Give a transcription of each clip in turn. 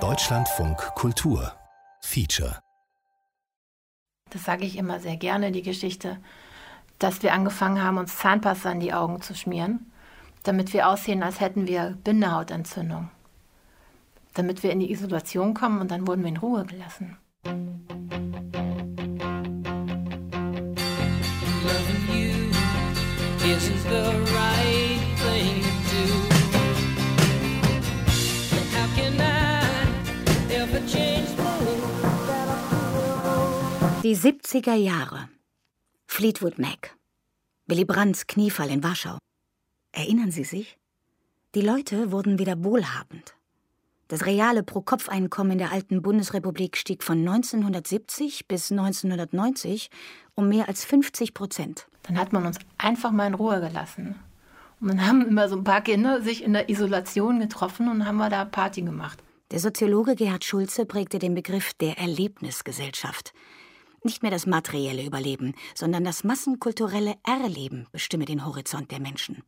Deutschlandfunk Kultur Feature. Das sage ich immer sehr gerne, die Geschichte, dass wir angefangen haben, uns Zahnpasta in die Augen zu schmieren, damit wir aussehen, als hätten wir Bindehautentzündung. Damit wir in die Isolation kommen und dann wurden wir in Ruhe gelassen. Die 70er Jahre. Fleetwood Mac. Willy Brandts Kniefall in Warschau. Erinnern Sie sich? Die Leute wurden wieder wohlhabend. Das reale Pro-Kopf-Einkommen in der alten Bundesrepublik stieg von 1970 bis 1990 um mehr als 50%. Dann hat man uns einfach mal in Ruhe gelassen. Und dann haben immer so ein paar Kinder sich in der Isolation getroffen und haben wir da Party gemacht. Der Soziologe Gerhard Schulze prägte den Begriff der Erlebnisgesellschaft. Nicht mehr das materielle Überleben, sondern das massenkulturelle Erleben bestimme den Horizont der Menschen.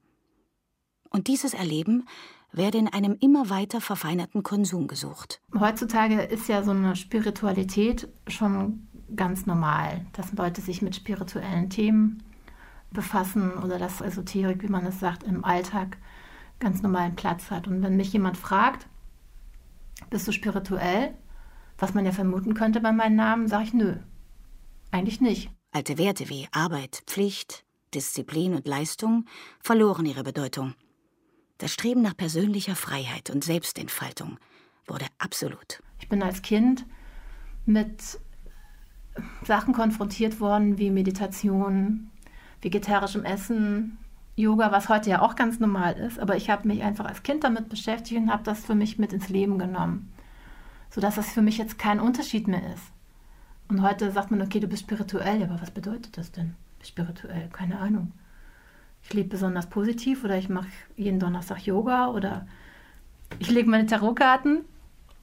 Und dieses Erleben werde in einem immer weiter verfeinerten Konsum gesucht. Heutzutage ist ja so eine Spiritualität schon ganz normal, dass Leute sich mit spirituellen Themen befassen oder dass Esoterik, wie man es sagt, im Alltag ganz normalen Platz hat. Und wenn mich jemand fragt, bist du spirituell, was man ja vermuten könnte bei meinem Namen, sage ich nö, eigentlich nicht. Alte Werte wie Arbeit, Pflicht, Disziplin und Leistung verloren ihre Bedeutung. Das Streben nach persönlicher Freiheit und Selbstentfaltung wurde absolut. Ich bin als Kind mit Sachen konfrontiert worden wie Meditation, vegetarischem Essen, Yoga, was heute ja auch ganz normal ist. Aber ich habe mich einfach als Kind damit beschäftigt und habe das für mich mit ins Leben genommen. Sodass das für mich jetzt kein Unterschied mehr ist. Und heute sagt man, okay, du bist spirituell. Aber was bedeutet das denn? Spirituell, keine Ahnung. Ich lebe besonders positiv oder ich mache jeden Donnerstag Yoga oder ich lege meine Tarotkarten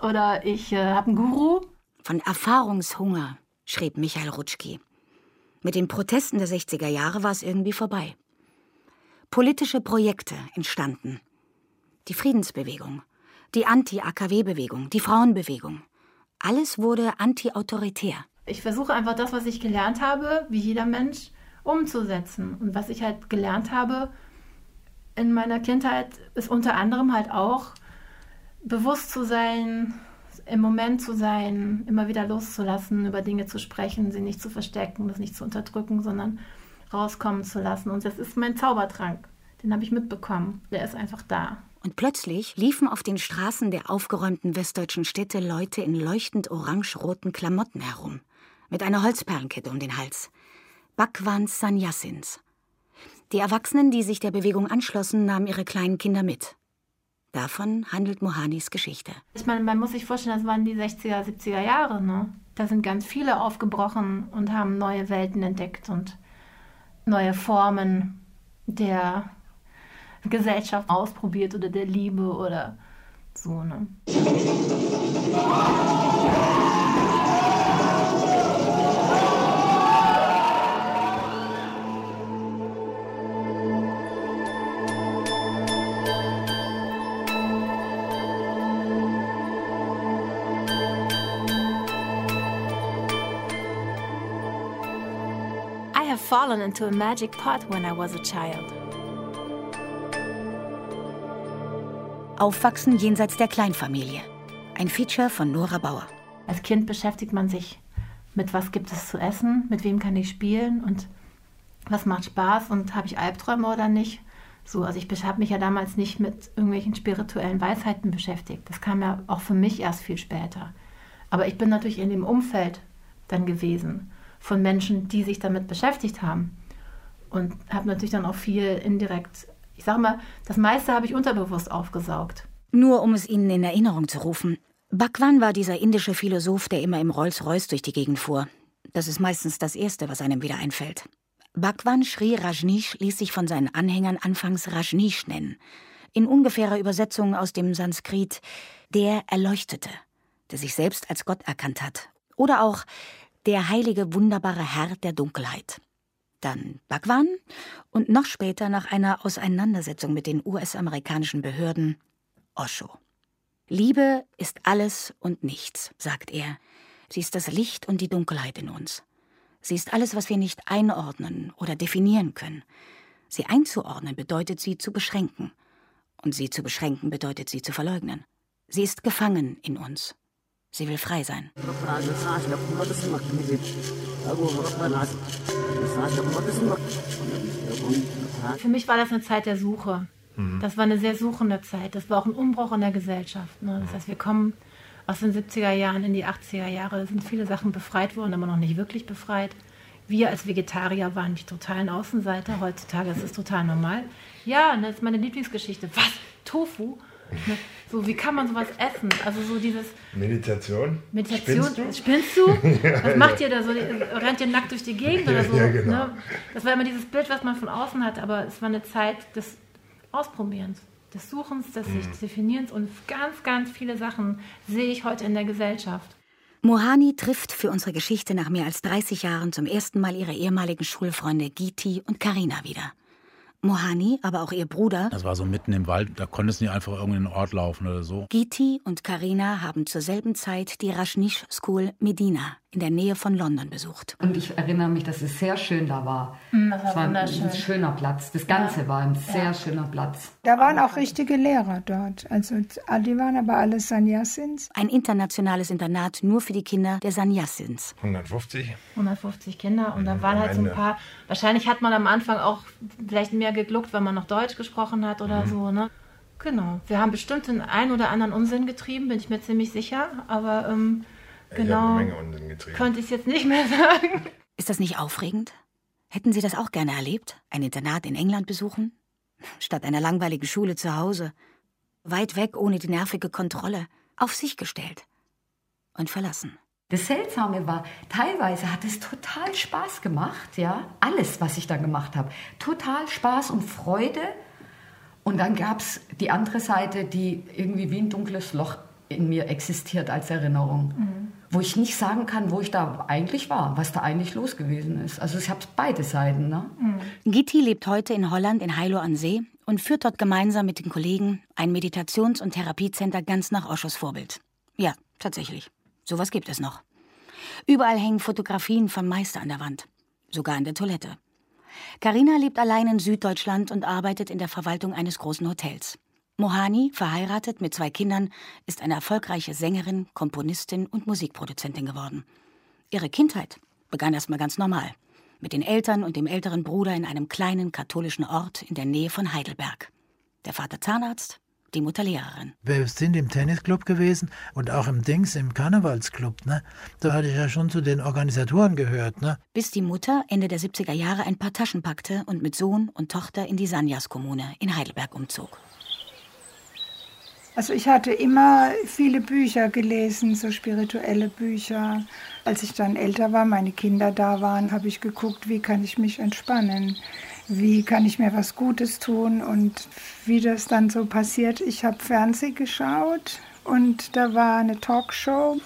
oder ich habe einen Guru. Von Erfahrungshunger, schrieb Michael Rutschki. Mit den Protesten der 60er Jahre war es irgendwie vorbei. Politische Projekte entstanden. Die Friedensbewegung, die Anti-AKW-Bewegung, die Frauenbewegung. Alles wurde antiautoritär. Ich versuche einfach das, was ich gelernt habe, wie jeder Mensch, umzusetzen. Und was ich halt gelernt habe in meiner Kindheit, ist unter anderem halt auch, bewusst zu sein, im Moment zu sein, immer wieder loszulassen, über Dinge zu sprechen, sie nicht zu verstecken, das nicht zu unterdrücken, sondern rauskommen zu lassen. Und das ist mein Zaubertrank. Den habe ich mitbekommen. Der ist einfach da. Und plötzlich liefen auf den Straßen der aufgeräumten westdeutschen Städte Leute in leuchtend orange-roten Klamotten herum, mit einer Holzperlenkette um den Hals. Bhagwans Sannyasins. Die Erwachsenen, die sich der Bewegung anschlossen, nahmen ihre kleinen Kinder mit. Davon handelt Mohanis Geschichte. Ich meine, man muss sich vorstellen, das waren die 60er, 70er Jahre. Ne? Da sind ganz viele aufgebrochen und haben neue Welten entdeckt und neue Formen der Gesellschaft ausprobiert oder der Liebe oder so. Ne? Fallen into a magic pot when I was a child. Aufwachsen jenseits der Kleinfamilie. Ein Feature von Nora Bauer. Als Kind beschäftigt man sich mit was gibt es zu essen, mit wem kann ich spielen und was macht Spaß und habe ich Albträume oder nicht. So, also ich habe mich ja damals nicht mit irgendwelchen spirituellen Weisheiten beschäftigt. Das kam ja auch für mich erst viel später. Aber ich bin natürlich in dem Umfeld dann gewesen von Menschen, die sich damit beschäftigt haben. Und habe natürlich dann auch viel indirekt, ich sage mal, das meiste habe ich unterbewusst aufgesaugt. Nur um es Ihnen in Erinnerung zu rufen. Bhagwan war dieser indische Philosoph, der immer im Rolls-Royce durch die Gegend fuhr. Das ist meistens das Erste, was einem wieder einfällt. Bhagwan Shri Rajneesh ließ sich von seinen Anhängern anfangs Rajneesh nennen. In ungefährer Übersetzung aus dem Sanskrit der Erleuchtete, der sich selbst als Gott erkannt hat. Oder auch der heilige, wunderbare Herr der Dunkelheit. Dann Bhagwan und noch später nach einer Auseinandersetzung mit den US-amerikanischen Behörden Osho. Liebe ist alles und nichts, sagt er. Sie ist das Licht und die Dunkelheit in uns. Sie ist alles, was wir nicht einordnen oder definieren können. Sie einzuordnen bedeutet, sie zu beschränken. Und sie zu beschränken bedeutet, sie zu verleugnen. Sie ist gefangen in uns. Sie will frei sein. Für mich war das eine Zeit der Suche. Das war eine sehr suchende Zeit. Das war auch ein Umbruch in der Gesellschaft. Ne? Das heißt, wir kommen aus den 70er Jahren in die 80er Jahre. Da sind viele Sachen befreit worden, aber noch nicht wirklich befreit. Wir als Vegetarier waren die totalen Außenseiter. Heutzutage ist es total normal. Ja, das ist meine Lieblingsgeschichte. Was? Tofu? So, wie kann man sowas essen? Also so dieses... Meditation? Spinnst du? Ja, was macht ihr da so? Rennt ihr nackt durch die Gegend oder so? Ja, genau. Ne? Das war immer dieses Bild, was man von außen hat. Aber es war eine Zeit des Ausprobierens, des Suchens, des sich Definierens. Und ganz, ganz viele Sachen sehe ich heute in der Gesellschaft. Mohani trifft für unsere Geschichte nach mehr als 30 Jahren zum ersten Mal ihre ehemaligen Schulfreunde Gitti und Karina wieder. Mohani, aber auch ihr Bruder... Das war so mitten im Wald, da konntest du nicht einfach irgendeinen Ort laufen oder so. Gitti und Karina haben zur selben Zeit die Rajneesh School Medina in der Nähe von London besucht. Und ich erinnere mich, dass es sehr schön da war. Das war wunderschön. Ein schöner Platz. Das Ganze war ein sehr schöner Platz. Da waren auch richtige Lehrer dort. Also die waren aber alle Sannyasins. Ein internationales Internat nur für die Kinder der Sannyasins. 150? 150 Kinder. Und da waren halt so ein paar... Wahrscheinlich hat man am Anfang auch vielleicht mehr gegluckt, weil man noch Deutsch gesprochen hat oder so. Ne? Genau. Wir haben bestimmt den einen oder anderen Unsinn getrieben, bin ich mir ziemlich sicher. Aber... Genau, konnte ich es jetzt nicht mehr sagen. Ist das nicht aufregend? Hätten Sie das auch gerne erlebt? Ein Internat in England besuchen? Statt einer langweiligen Schule zu Hause. Weit weg, ohne die nervige Kontrolle. Auf sich gestellt. Und verlassen. Das Seltsame war, teilweise hat es total Spaß gemacht, ja. Alles, was ich da gemacht habe. Total Spaß und Freude. Und dann gab es die andere Seite, die irgendwie wie ein dunkles Loch in mir existiert als Erinnerung. Wo ich nicht sagen kann, wo ich da eigentlich war, was da eigentlich los gewesen ist. Also ich habe beide Seiten. Ne? Gitti lebt heute in Holland in Heiloo an See und führt dort gemeinsam mit den Kollegen ein Meditations- und Therapiecenter ganz nach Oschos Vorbild. Ja, tatsächlich. Sowas gibt es noch. Überall hängen Fotografien vom Meister an der Wand. Sogar an der Toilette. Karina lebt allein in Süddeutschland und arbeitet in der Verwaltung eines großen Hotels. Mohani, verheiratet mit 2 Kindern, ist eine erfolgreiche Sängerin, Komponistin und Musikproduzentin geworden. Ihre Kindheit begann erstmal ganz normal. Mit den Eltern und dem älteren Bruder in einem kleinen katholischen Ort in der Nähe von Heidelberg. Der Vater Zahnarzt, die Mutter Lehrerin. Wir sind im Tennisclub gewesen und auch im Karnevalsclub. Ne? Da hatte ich ja schon zu den Organisatoren gehört. Ne? Bis die Mutter Ende der 70er Jahre ein paar Taschen packte und mit Sohn und Tochter in die Sannyas-Kommune in Heidelberg umzog. Also ich hatte immer viele Bücher gelesen, so spirituelle Bücher. Als ich dann älter war, meine Kinder da waren, habe ich geguckt, wie kann ich mich entspannen? Wie kann ich mir was Gutes tun? Und wie das dann so passiert, ich habe Fernsehen geschaut und da war eine Talkshow.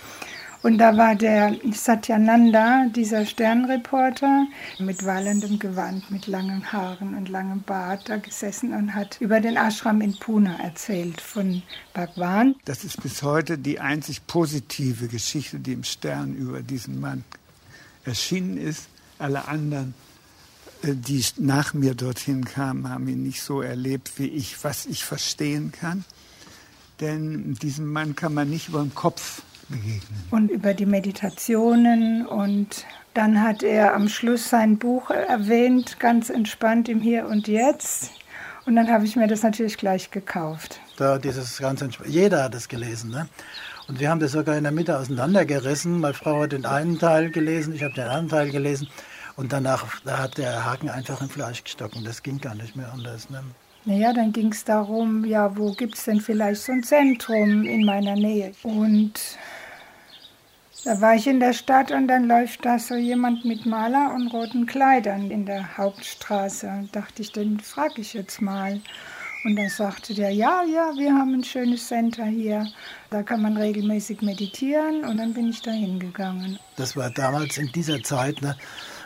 Und da war der Satyananda, dieser Sternreporter, mit wallendem Gewand, mit langen Haaren und langem Bart da gesessen und hat über den Ashram in Pune erzählt von Bhagwan. Das ist bis heute die einzig positive Geschichte, die im Stern über diesen Mann erschienen ist. Alle anderen, die nach mir dorthin kamen, haben ihn nicht so erlebt wie ich, was ich verstehen kann. Denn diesem Mann kann man nicht über den Kopf begegnen. Und über die Meditationen. Und dann hat er am Schluss sein Buch erwähnt, ganz entspannt im Hier und Jetzt. Und dann habe ich mir das natürlich gleich gekauft. Da dieses ganze Jeder hat es gelesen, ne? Und wir haben das sogar in der Mitte auseinandergerissen. Meine Frau hat den einen Teil gelesen, ich habe den anderen Teil gelesen. Und danach da hat der Haken einfach im Fleisch gestochen. Das ging gar nicht mehr anders, ne? Naja, dann ging es darum, ja, wo gibt es denn vielleicht so ein Zentrum in meiner Nähe? Und da war ich in der Stadt und dann läuft da so jemand mit Maler und roten Kleidern in der Hauptstraße. Und dachte ich, den frage ich jetzt mal. Und dann sagte der, ja, wir haben ein schönes Center hier. Da kann man regelmäßig meditieren. Und dann bin ich da hingegangen. Das war damals in dieser Zeit, ne?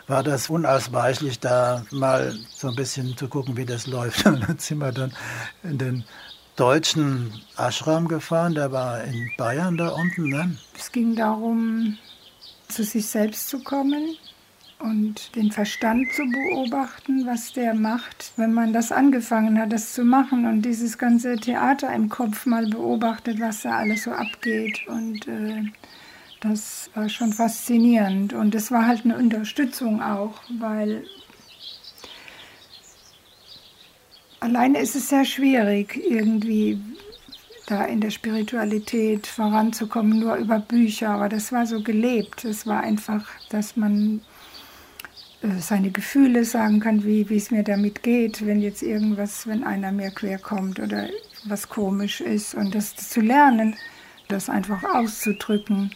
War das unausweichlich, da mal so ein bisschen zu gucken, wie das läuft. Und dann sind wir dann in den deutschen Ashram gefahren, der war in Bayern da unten, ne? Es ging darum, zu sich selbst zu kommen und den Verstand zu beobachten, was der macht, wenn man das angefangen hat, das zu machen und dieses ganze Theater im Kopf mal beobachtet, was da alles so abgeht und das war schon faszinierend und es war halt eine Unterstützung auch, weil alleine ist es sehr schwierig, irgendwie da in der Spiritualität voranzukommen, nur über Bücher, aber das war so gelebt. Es war einfach, dass man seine Gefühle sagen kann, wie es mir damit geht, wenn jetzt irgendwas, wenn einer mir quer kommt oder was komisch ist und das zu lernen, das einfach auszudrücken,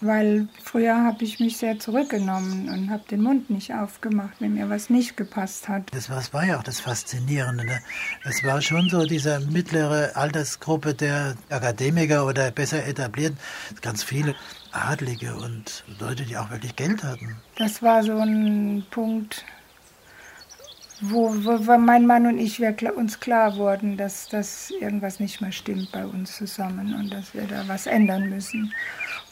weil früher habe ich mich sehr zurückgenommen und habe den Mund nicht aufgemacht, wenn mir was nicht gepasst hat. Das war ja auch das Faszinierende, ne? Es war schon so diese mittlere Altersgruppe der Akademiker oder besser etablierten, ganz viele Adlige und Leute, die auch wirklich Geld hatten. Das war so ein Punkt, wo mein Mann und ich uns klar wurden, dass das irgendwas nicht mehr stimmt bei uns zusammen und dass wir da was ändern müssen.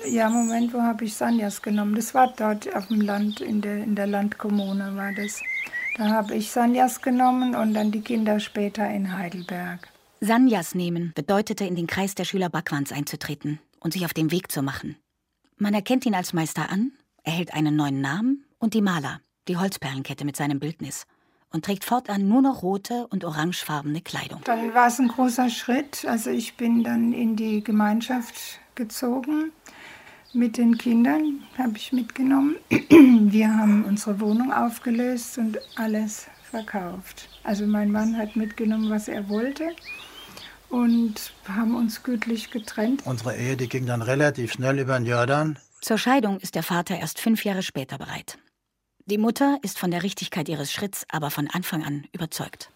Ja, im Moment, wo habe ich Sanyas genommen? Das war dort auf dem Land, in der Landkommune war das. Da habe ich Sanyas genommen und dann die Kinder später in Heidelberg. Sanyas nehmen bedeutete, in den Kreis der Schüler Bhagwans einzutreten und sich auf den Weg zu machen. Man erkennt ihn als Meister an, erhält einen neuen Namen und die Mala, die Holzperlenkette mit seinem Bildnis. Und trägt fortan nur noch rote und orangefarbene Kleidung. Dann war es ein großer Schritt. Also ich bin dann in die Gemeinschaft gezogen mit den Kindern, habe ich mitgenommen. Wir haben unsere Wohnung aufgelöst und alles verkauft. Also mein Mann hat mitgenommen, was er wollte und haben uns gütlich getrennt. Unsere Ehe, die ging dann relativ schnell über den Jordan. Zur Scheidung ist der Vater erst 5 Jahre später bereit. Die Mutter ist von der Richtigkeit ihres Schritts aber von Anfang an überzeugt.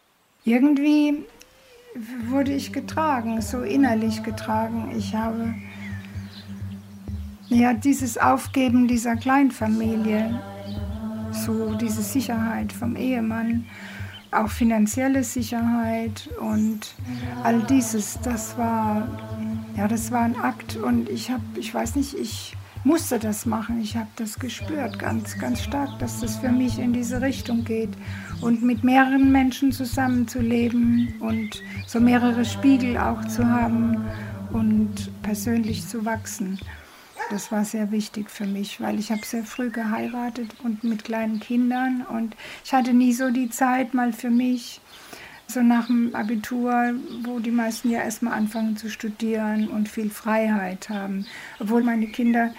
Irgendwie wurde ich getragen, so innerlich getragen. Ich habe ja dieses Aufgeben dieser Kleinfamilie, so diese Sicherheit vom Ehemann, auch finanzielle Sicherheit und all dieses, das war ein Akt und ich musste das machen. Ich habe das gespürt, ganz, ganz stark, dass das für mich in diese Richtung geht. Und mit mehreren Menschen zusammenzuleben und so mehrere Spiegel auch zu haben und persönlich zu wachsen. Das war sehr wichtig für mich, weil ich habe sehr früh geheiratet und mit kleinen Kindern. Und ich hatte nie so die Zeit mal für mich, so nach dem Abitur, wo die meisten ja erstmal anfangen zu studieren und viel Freiheit haben. Obwohl meine Kinder,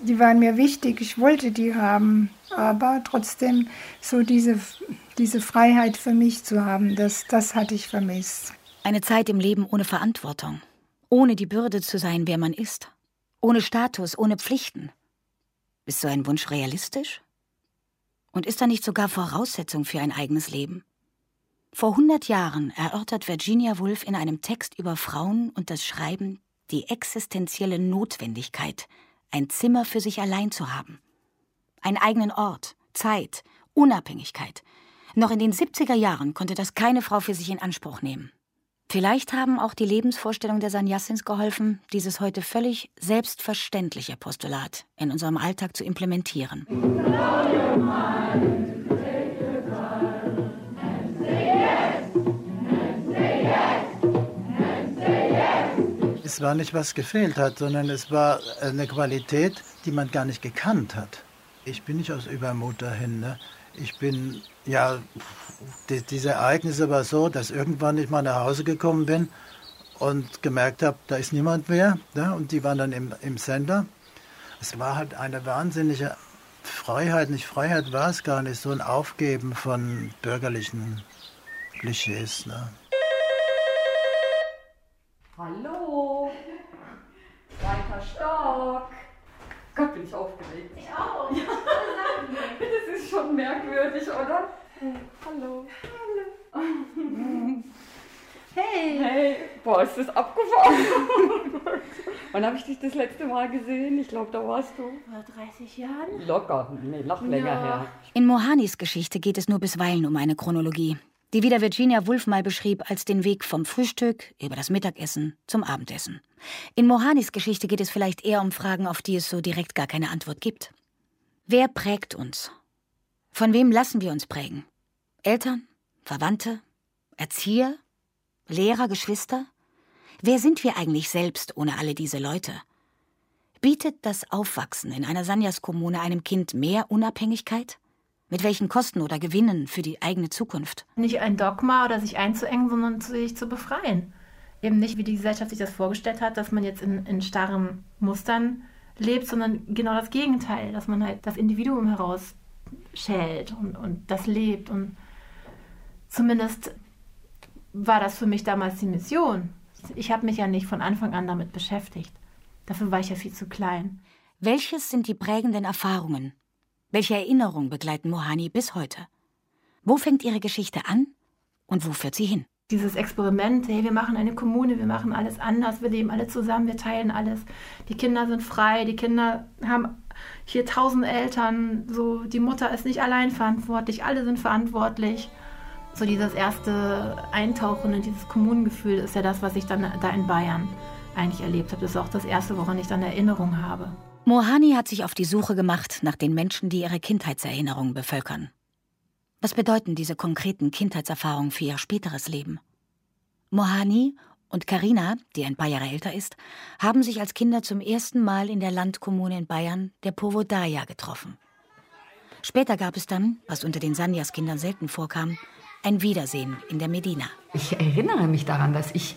die waren mir wichtig, ich wollte die haben. Aber trotzdem so diese Freiheit für mich zu haben, das hatte ich vermisst. Eine Zeit im Leben ohne Verantwortung, ohne die Bürde zu sein, wer man ist, ohne Status, ohne Pflichten. Ist so ein Wunsch realistisch? Und ist da nicht sogar Voraussetzung für ein eigenes Leben? Vor 100 Jahren erörtert Virginia Woolf in einem Text über Frauen und das Schreiben die existenzielle Notwendigkeit, ein Zimmer für sich allein zu haben. Einen eigenen Ort, Zeit, Unabhängigkeit. Noch in den 70er Jahren konnte das keine Frau für sich in Anspruch nehmen. Vielleicht haben auch die Lebensvorstellungen der Sannyasins geholfen, dieses heute völlig selbstverständliche Postulat in unserem Alltag zu implementieren. Es war nicht, was gefehlt hat, sondern es war eine Qualität, die man gar nicht gekannt hat. Ich bin nicht aus Übermut dahin. Ne? Ich bin, diese Ereignisse war so, dass irgendwann ich mal nach Hause gekommen bin und gemerkt habe, da ist niemand mehr. Ne? Und die waren dann im Sender. Es war halt eine wahnsinnige Freiheit. Nicht Freiheit war es gar nicht, so ein Aufgeben von bürgerlichen Klischees. Ne? Hallo. Stock. Gott, bin ich aufgeregt. Ich auch. Ja. Das ist schon merkwürdig, oder? Hallo. Hallo. Hey. Hey. Boah, ist das abgefahren. Wann habe ich dich das letzte Mal gesehen? Ich glaube, da warst du. Vor 30 Jahren? Locker. Nee, noch länger her. In Mohanis Geschichte geht es nur bisweilen um eine Chronologie, die wieder Virginia Woolf mal beschrieb als den Weg vom Frühstück über das Mittagessen zum Abendessen. In Mohanis Geschichte geht es vielleicht eher um Fragen, auf die es so direkt gar keine Antwort gibt. Wer prägt uns? Von wem lassen wir uns prägen? Eltern? Verwandte? Erzieher? Lehrer? Geschwister? Wer sind wir eigentlich selbst ohne alle diese Leute? Bietet das Aufwachsen in einer Sanyas-Kommune einem Kind mehr Unabhängigkeit? Mit welchen Kosten oder Gewinnen für die eigene Zukunft? Nicht ein Dogma oder sich einzuengen, sondern sich zu befreien. Eben nicht, wie die Gesellschaft sich das vorgestellt hat, dass man jetzt in starren Mustern lebt, sondern genau das Gegenteil, dass man halt das Individuum herausschält und das lebt. Und zumindest war das für mich damals die Mission. Ich habe mich ja nicht von Anfang an damit beschäftigt. Dafür war ich ja viel zu klein. Welches sind die prägenden Erfahrungen? Welche Erinnerungen begleiten Mohani bis heute? Wo fängt ihre Geschichte an und wo führt sie hin? Dieses Experiment, hey, wir machen eine Kommune, wir machen alles anders, wir leben alle zusammen, wir teilen alles. Die Kinder sind frei, die Kinder haben hier 1000 Eltern, so, die Mutter ist nicht allein verantwortlich, alle sind verantwortlich. So dieses erste Eintauchen in dieses Kommunengefühl ist ja das, was ich dann da in Bayern eigentlich erlebt habe. Das ist auch das erste, woran ich dann Erinnerung habe. Mohani hat sich auf die Suche gemacht nach den Menschen, die ihre Kindheitserinnerungen bevölkern. Was bedeuten diese konkreten Kindheitserfahrungen für ihr späteres Leben? Mohani und Karina, die ein paar Jahre älter ist, haben sich als Kinder zum ersten Mal in der Landkommune in Bayern, der Povodaja, getroffen. Später gab es dann, was unter den Sanyas-Kindern selten vorkam, ein Wiedersehen in der Medina. Ich erinnere mich daran, dass ich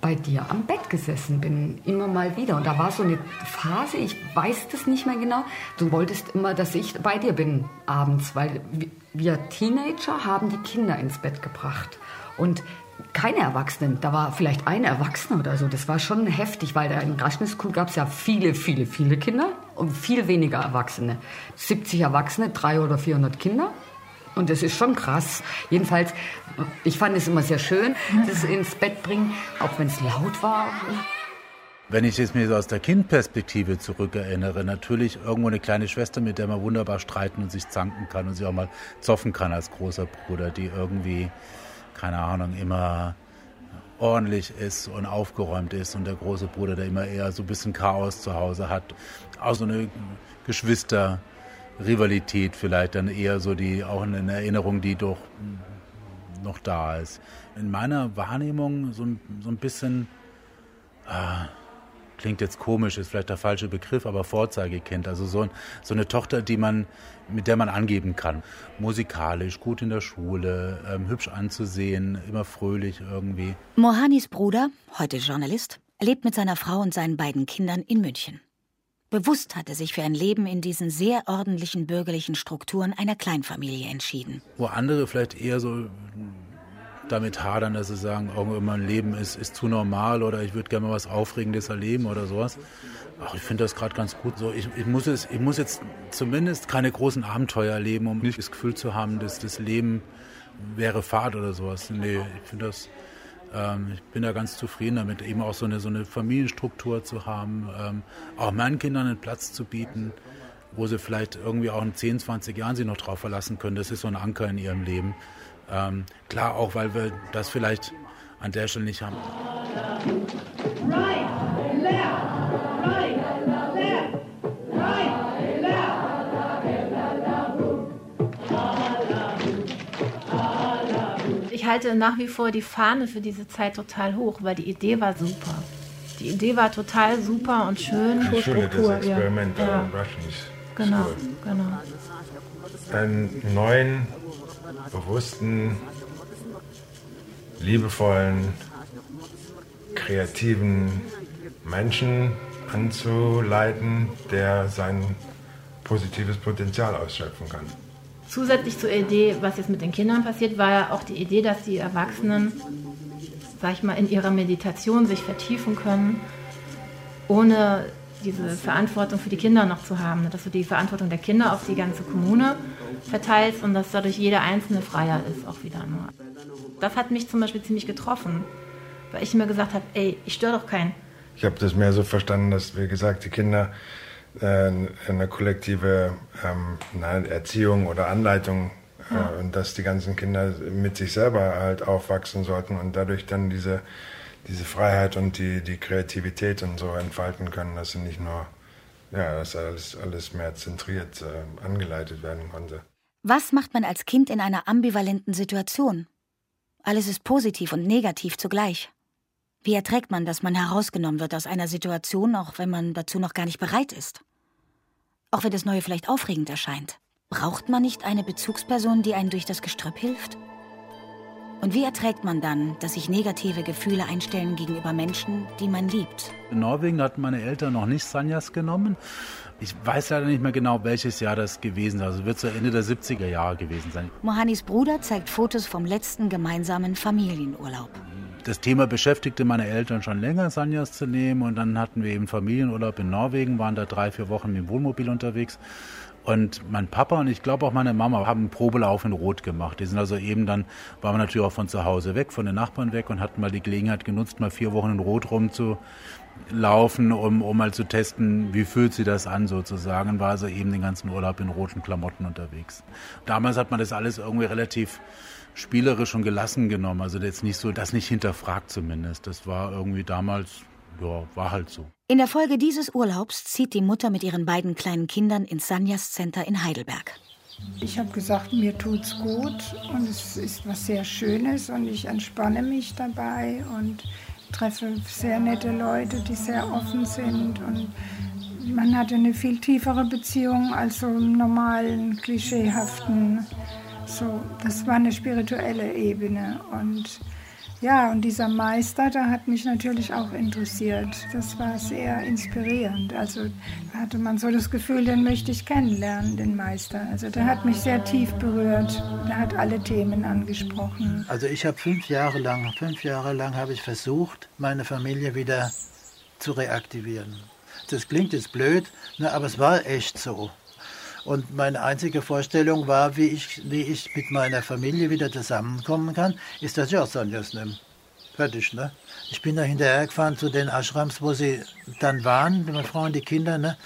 bei dir am Bett gesessen bin, immer mal wieder. Und da war so eine Phase, ich weiß das nicht mehr genau, du wolltest immer, dass ich bei dir bin abends, weil wir Teenager haben die Kinder ins Bett gebracht und keine Erwachsenen, da war vielleicht ein Erwachsener oder so, das war schon heftig, weil da in Rajneesh School gab es ja viele Kinder und viel weniger Erwachsene. 70 Erwachsene, 300 oder 400 Kinder. Und das ist schon krass. Jedenfalls, ich fand es immer sehr schön, das ins Bett bringen, auch wenn es laut war. Wenn ich es mir so aus der Kindperspektive zurückerinnere, natürlich irgendwo eine kleine Schwester, mit der man wunderbar streiten und sich zanken kann und sich auch mal zoffen kann als großer Bruder, die irgendwie, keine Ahnung, immer ordentlich ist und aufgeräumt ist und der große Bruder, der immer eher so ein bisschen Chaos zu Hause hat. Auch so eine Geschwister Rivalität vielleicht dann eher so die, auch eine Erinnerung, die doch noch da ist. In meiner Wahrnehmung so ein bisschen, klingt jetzt komisch, ist vielleicht der falsche Begriff, aber Vorzeigekind. Also so eine Tochter, mit der man angeben kann. Musikalisch, gut in der Schule, hübsch anzusehen, immer fröhlich irgendwie. Mohanis Bruder, heute Journalist, lebt mit seiner Frau und seinen beiden Kindern in München. Bewusst hat er sich für ein Leben in diesen sehr ordentlichen bürgerlichen Strukturen einer Kleinfamilie entschieden. Wo andere vielleicht eher so damit hadern, dass sie sagen, oh, mein Leben ist zu normal oder ich würde gerne mal was Aufregendes erleben oder sowas. Ach, ich finde das gerade ganz gut so. Ich muss jetzt zumindest keine großen Abenteuer erleben, um nicht das Gefühl zu haben, dass das Leben wäre Fahrt oder sowas. Nee, ich finde das... Ich bin da ganz zufrieden damit, eben auch so eine Familienstruktur zu haben, auch meinen Kindern einen Platz zu bieten, wo sie vielleicht irgendwie auch in 10, 20 Jahren sich noch drauf verlassen können. Das ist so ein Anker in ihrem Leben. Klar, auch weil wir das vielleicht an der Stelle nicht haben. Ich halte nach wie vor die Fahne für diese Zeit total hoch, weil die Idee war super. Die Idee war total super und schön. Die Schule, das Experiment an Rajneesh School. Genau. Einen neuen, bewussten, liebevollen, kreativen Menschen anzuleiten, der sein positives Potenzial ausschöpfen kann. Zusätzlich zur Idee, was jetzt mit den Kindern passiert, war ja auch die Idee, dass die Erwachsenen, sag ich mal, in ihrer Meditation sich vertiefen können, ohne diese Verantwortung für die Kinder noch zu haben. Dass du die Verantwortung der Kinder auf die ganze Kommune verteilst und dass dadurch jeder Einzelne freier ist, auch wieder nur. Das hat mich zum Beispiel ziemlich getroffen, weil ich mir gesagt habe, ey, ich störe doch keinen. Ich habe das mehr so verstanden, dass, wie gesagt, die Kinder eine kollektive Erziehung oder Anleitung Ja, und dass die ganzen Kinder mit sich selber halt aufwachsen sollten und dadurch dann diese Freiheit und die Kreativität und so entfalten können, dass sie nicht nur, ja, dass alles mehr zentriert angeleitet werden konnte. Was macht man als Kind in einer ambivalenten Situation? Alles ist positiv und negativ zugleich. Wie erträgt man, dass man herausgenommen wird aus einer Situation, auch wenn man dazu noch gar nicht bereit ist? Auch wenn das Neue vielleicht aufregend erscheint. Braucht man nicht eine Bezugsperson, die einen durch das Gestrüpp hilft? Und wie erträgt man dann, dass sich negative Gefühle einstellen gegenüber Menschen, die man liebt? In Norwegen hatten meine Eltern noch nicht Sannyas genommen. Ich weiß leider nicht mehr genau, welches Jahr das gewesen ist. Also wird es Ende der 70er Jahre gewesen sein. Mohanis Bruder zeigt Fotos vom letzten gemeinsamen Familienurlaub. Das Thema beschäftigte meine Eltern schon länger, Sannyas zu nehmen. Und dann hatten wir eben Familienurlaub in Norwegen, waren da 3-4 Wochen mit dem Wohnmobil unterwegs. Und mein Papa und ich glaube auch meine Mama haben einen Probelauf in Rot gemacht. Die sind also eben dann, waren wir natürlich auch von zu Hause weg, von den Nachbarn weg und hatten mal die Gelegenheit genutzt, mal 4 Wochen in Rot rumzulaufen, um mal zu testen, wie fühlt sie das an sozusagen. Und war also eben den ganzen Urlaub in roten Klamotten unterwegs. Damals hat man das alles irgendwie relativ spielerisch und gelassen genommen. Also jetzt nicht so, das nicht hinterfragt zumindest. Das war irgendwie damals, ja, war halt so. In der Folge dieses Urlaubs zieht die Mutter mit ihren beiden kleinen Kindern ins Sannyas Center in Heidelberg. Ich habe gesagt, mir tut's gut und es ist was sehr Schönes und ich entspanne mich dabei und treffe sehr nette Leute, die sehr offen sind. Und man hatte eine viel tiefere Beziehung als so im normalen, klischeehaften. So, das war eine spirituelle Ebene und ja, und dieser Meister, der hat mich natürlich auch interessiert. Das war sehr inspirierend. Also hatte man so das Gefühl, den möchte ich kennenlernen, den Meister. Also der hat mich sehr tief berührt. Der hat alle Themen angesprochen. Also ich habe 5 Jahre lang habe ich versucht, meine Familie wieder zu reaktivieren. Das klingt jetzt blöd, ne, aber es war echt so. Und meine einzige Vorstellung war, wie ich mit meiner Familie wieder zusammenkommen kann, ist, dass ich auch Sannyas nehme. Fertig, ne? Ich bin da hinterhergefahren zu den Ashrams, wo sie dann waren, meine Frau und die Kinder, ne?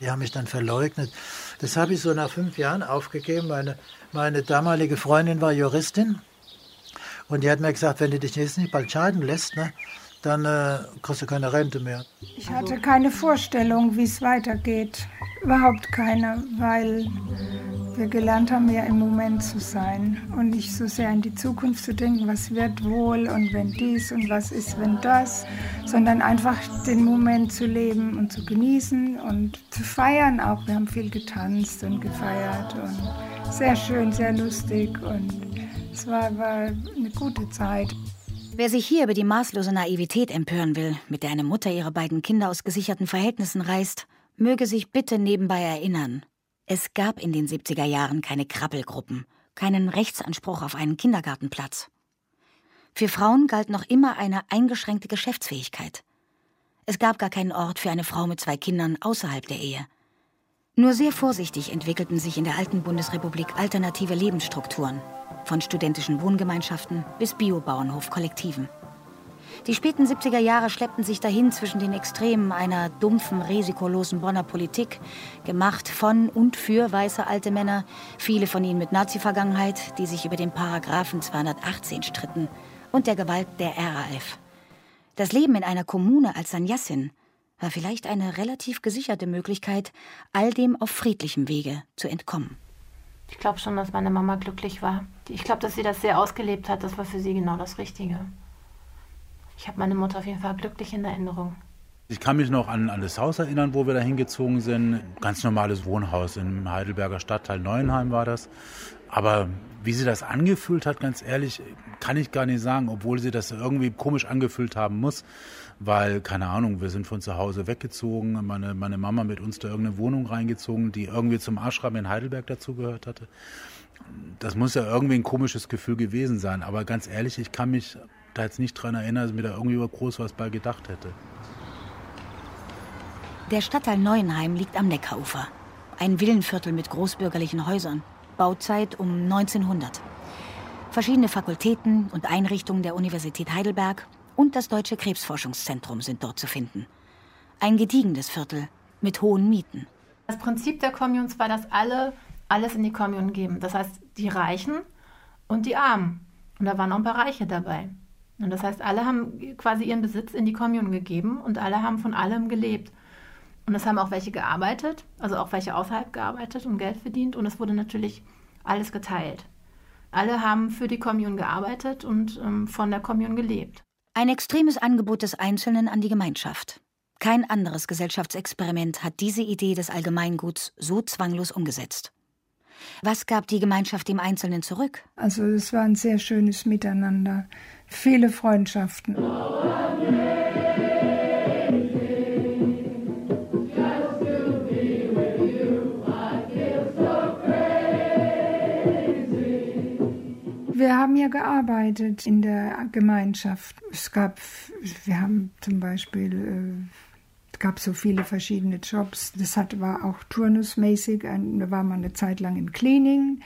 Die haben mich dann verleugnet. Das habe ich so nach 5 Jahren aufgegeben. Meine damalige Freundin war Juristin und die hat mir gesagt, wenn du dich jetzt nicht bald scheiden lässt, ne? Dann kriegst du keine Rente mehr. Ich hatte keine Vorstellung, wie es weitergeht. Überhaupt keine, weil wir gelernt haben, ja im Moment zu sein und nicht so sehr in die Zukunft zu denken, was wird wohl und wenn dies und was ist, wenn das, sondern einfach den Moment zu leben und zu genießen und zu feiern auch. Wir haben viel getanzt und gefeiert und sehr schön, sehr lustig und es war eine gute Zeit. Wer sich hier über die maßlose Naivität empören will, mit der eine Mutter ihre beiden Kinder aus gesicherten Verhältnissen reißt, möge sich bitte nebenbei erinnern. Es gab in den 70er Jahren keine Krabbelgruppen, keinen Rechtsanspruch auf einen Kindergartenplatz. Für Frauen galt noch immer eine eingeschränkte Geschäftsfähigkeit. Es gab gar keinen Ort für eine Frau mit 2 Kindern außerhalb der Ehe. Nur sehr vorsichtig entwickelten sich in der alten Bundesrepublik alternative Lebensstrukturen. Von studentischen Wohngemeinschaften bis Biobauernhofkollektiven. Die späten 70er Jahre schleppten sich dahin zwischen den Extremen einer dumpfen, risikolosen Bonner Politik, gemacht von und für weiße alte Männer, viele von ihnen mit Nazi-Vergangenheit, die sich über den Paragraphen 218 stritten, und der Gewalt der RAF. Das Leben in einer Kommune als Sannyasin war vielleicht eine relativ gesicherte Möglichkeit, all dem auf friedlichem Wege zu entkommen. Ich glaube schon, dass meine Mama glücklich war. Ich glaube, dass sie das sehr ausgelebt hat. Das war für sie genau das Richtige. Ich habe meine Mutter auf jeden Fall glücklich in Erinnerung. Ich kann mich noch an das Haus erinnern, wo wir da hingezogen sind. Ganz normales Wohnhaus im Heidelberger Stadtteil Neuenheim war das. Aber wie sie das angefühlt hat, ganz ehrlich, kann ich gar nicht sagen, obwohl sie das irgendwie komisch angefühlt haben muss. Weil, keine Ahnung, wir sind von zu Hause weggezogen, meine Mama mit uns da irgendeine Wohnung reingezogen, die irgendwie zum Ashram in Heidelberg dazugehört hatte. Das muss ja irgendwie ein komisches Gefühl gewesen sein. Aber ganz ehrlich, ich kann mich da jetzt nicht dran erinnern, dass mir da irgendwie über groß was bei gedacht hätte. Der Stadtteil Neuenheim liegt am Neckarufer. Ein Villenviertel mit großbürgerlichen Häusern. Bauzeit um 1900. Verschiedene Fakultäten und Einrichtungen der Universität Heidelberg und das Deutsche Krebsforschungszentrum sind dort zu finden. Ein gediegenes Viertel mit hohen Mieten. Das Prinzip der Communes war, dass alle alles in die Kommunen geben. Das heißt, die Reichen und die Armen. Und da waren auch ein paar Reiche dabei. Und das heißt, alle haben quasi ihren Besitz in die Kommunen gegeben und alle haben von allem gelebt. Und es haben auch welche gearbeitet, also auch welche außerhalb gearbeitet und Geld verdient. Und es wurde natürlich alles geteilt. Alle haben für die Kommunen gearbeitet und von der Kommunen gelebt. Ein extremes Angebot des Einzelnen an die Gemeinschaft. Kein anderes Gesellschaftsexperiment hat diese Idee des Allgemeinguts so zwanglos umgesetzt. Was gab die Gemeinschaft dem Einzelnen zurück? Also es war ein sehr schönes Miteinander. Viele Freundschaften. Wir haben ja gearbeitet in der Gemeinschaft. Es gab so viele verschiedene Jobs. War auch turnusmäßig. Da war man eine Zeit lang in Cleaning.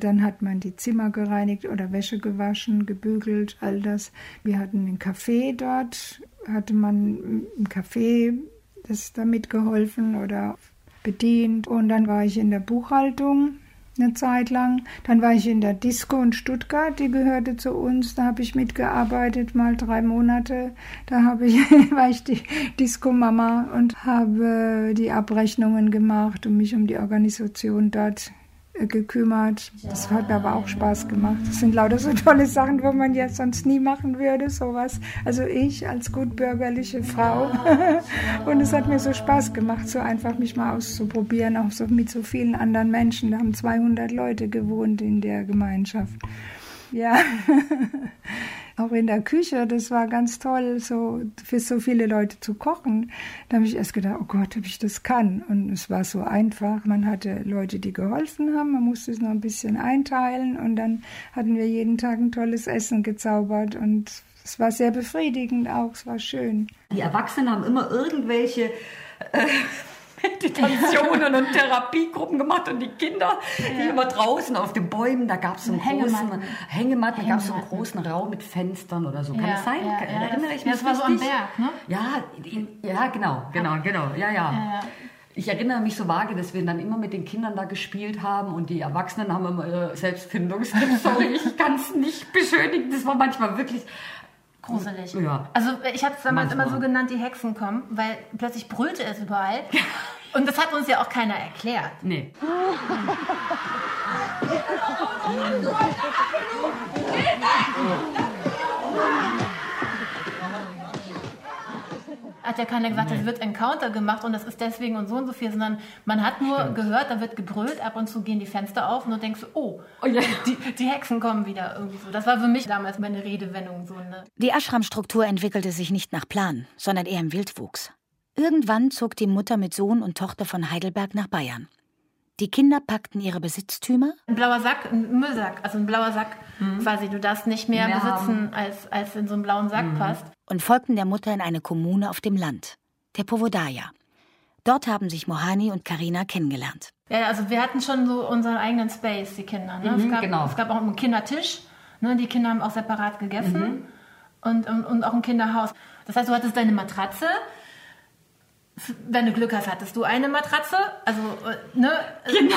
Dann hat man die Zimmer gereinigt oder Wäsche gewaschen, gebügelt, all das. Wir hatten einen Café dort. Hatte man im Café das da mitgeholfen oder bedient. Und dann war ich in der Buchhaltung eine Zeit lang. Dann war ich in der Disco in Stuttgart, die gehörte zu uns. Da habe ich mitgearbeitet, mal 3 Monate. Da war ich die Disco-Mama und habe die Abrechnungen gemacht und mich um die Organisation dort gekümmert. Das hat aber auch Spaß gemacht. Das sind lauter so tolle Sachen, wo man ja sonst nie machen würde, sowas. Also ich als gut bürgerliche Frau. Und es hat mir so Spaß gemacht, so einfach mich mal auszuprobieren, auch so mit so vielen anderen Menschen. Da haben 200 Leute gewohnt in der Gemeinschaft. Ja, auch in der Küche, das war ganz toll, so für so viele Leute zu kochen. Da habe ich erst gedacht, oh Gott, ob ich das kann. Und es war so einfach. Man hatte Leute, die geholfen haben. Man musste es noch ein bisschen einteilen. Und dann hatten wir jeden Tag ein tolles Essen gezaubert. Und es war sehr befriedigend auch. Es war schön. Die Erwachsenen haben immer irgendwelche Meditationen und Therapiegruppen gemacht und die Kinder, die immer draußen auf den Bäumen, da gab es so einen großen Hängematten, da gab es so einen großen Raum mit Fenstern oder so. Kann das sein? Da erinnere ich mich. Das war so am Berg, ne? Ja, genau. Ja. Ich erinnere mich so vage, dass wir dann immer mit den Kindern da gespielt haben und die Erwachsenen haben immer ihre Selbstfindungstipps. Sorry, ich kann es nicht beschönigen. Das war manchmal wirklich gruselig. Ja. Also ich habe es damals immer so genannt, die Hexen kommen, weil plötzlich brüllte es überall. Und das hat uns ja auch keiner erklärt. Nee. Hat ja keiner gesagt, es wird ein Counter gemacht und das ist deswegen und so viel, sondern man hat nur gehört, da wird gebrüllt, ab und zu gehen die Fenster auf und du denkst, die Hexen kommen wieder irgendwie so. Das war für mich damals meine Redewendung. Die Ashram-Struktur entwickelte sich nicht nach Plan, sondern eher im Wildwuchs. Irgendwann zog die Mutter mit Sohn und Tochter von Heidelberg nach Bayern. Die Kinder packten ihre Besitztümer. Ein blauer Sack, ein Müllsack, also ein blauer Sack quasi. Du darfst nicht mehr besitzen, als in so einen blauen Sack passt. Und folgten der Mutter in eine Kommune auf dem Land, der Povodaja. Dort haben sich Mohani und Karina kennengelernt. Ja, also wir hatten schon so unseren eigenen Space, die Kinder. Ne? Es gab auch einen Kindertisch. Ne? Die Kinder haben auch separat gegessen und auch ein Kinderhaus. Das heißt, du hattest deine Matratze. Wenn du Glück hast, hattest du eine Matratze. Also, ne? Genau.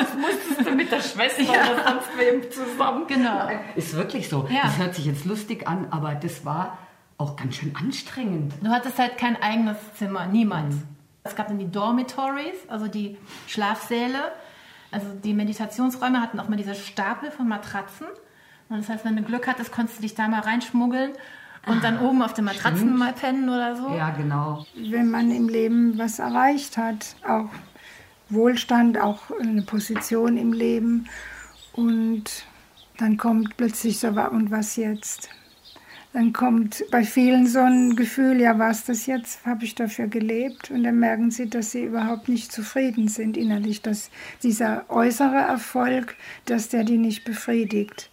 Das musstest du mit der Schwester oder sonst wem zusammen. Genau. Ist wirklich so. Ja. Das hört sich jetzt lustig an, aber das war auch ganz schön anstrengend. Du hattest halt kein eigenes Zimmer. Niemals. Es gab dann die Dormitories, also die Schlafsäle. Also die Meditationsräume hatten auch mal diese Stapel von Matratzen. Und das heißt, wenn du Glück hattest, konntest du dich da mal reinschmuggeln. Und dann oben auf den Matratzen mal pennen oder so. Ja, genau. Wenn man im Leben was erreicht hat, auch Wohlstand, auch eine Position im Leben. Und dann kommt plötzlich so, und was jetzt? Dann kommt bei vielen so ein Gefühl, ja, war es das jetzt? Habe ich dafür gelebt? Und dann merken sie, dass sie überhaupt nicht zufrieden sind innerlich. Dass dieser äußere Erfolg, dass der die nicht befriedigt.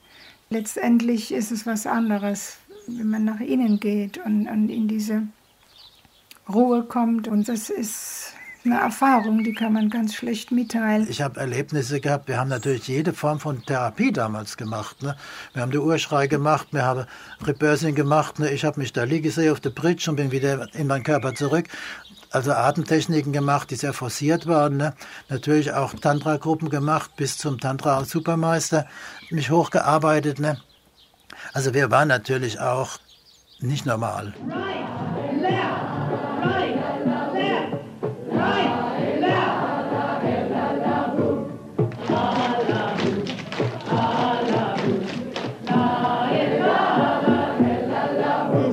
Letztendlich ist es was anderes, wenn man nach innen geht und in diese Ruhe kommt. Und das ist eine Erfahrung, die kann man ganz schlecht mitteilen. Ich habe Erlebnisse gehabt. Wir haben natürlich jede Form von Therapie damals gemacht. Ne? Wir haben den Urschrei gemacht, wir haben Reversing gemacht. Ne? Ich habe mich da liegen gesehen auf der Bridge und bin wieder in meinen Körper zurück. also Atemtechniken gemacht, die sehr forciert waren, ne? Natürlich auch Tantra-Gruppen gemacht, bis zum Tantra-Supermeister, mich hochgearbeitet, ne? Also wir waren natürlich auch nicht normal. Right, left, right, left, right.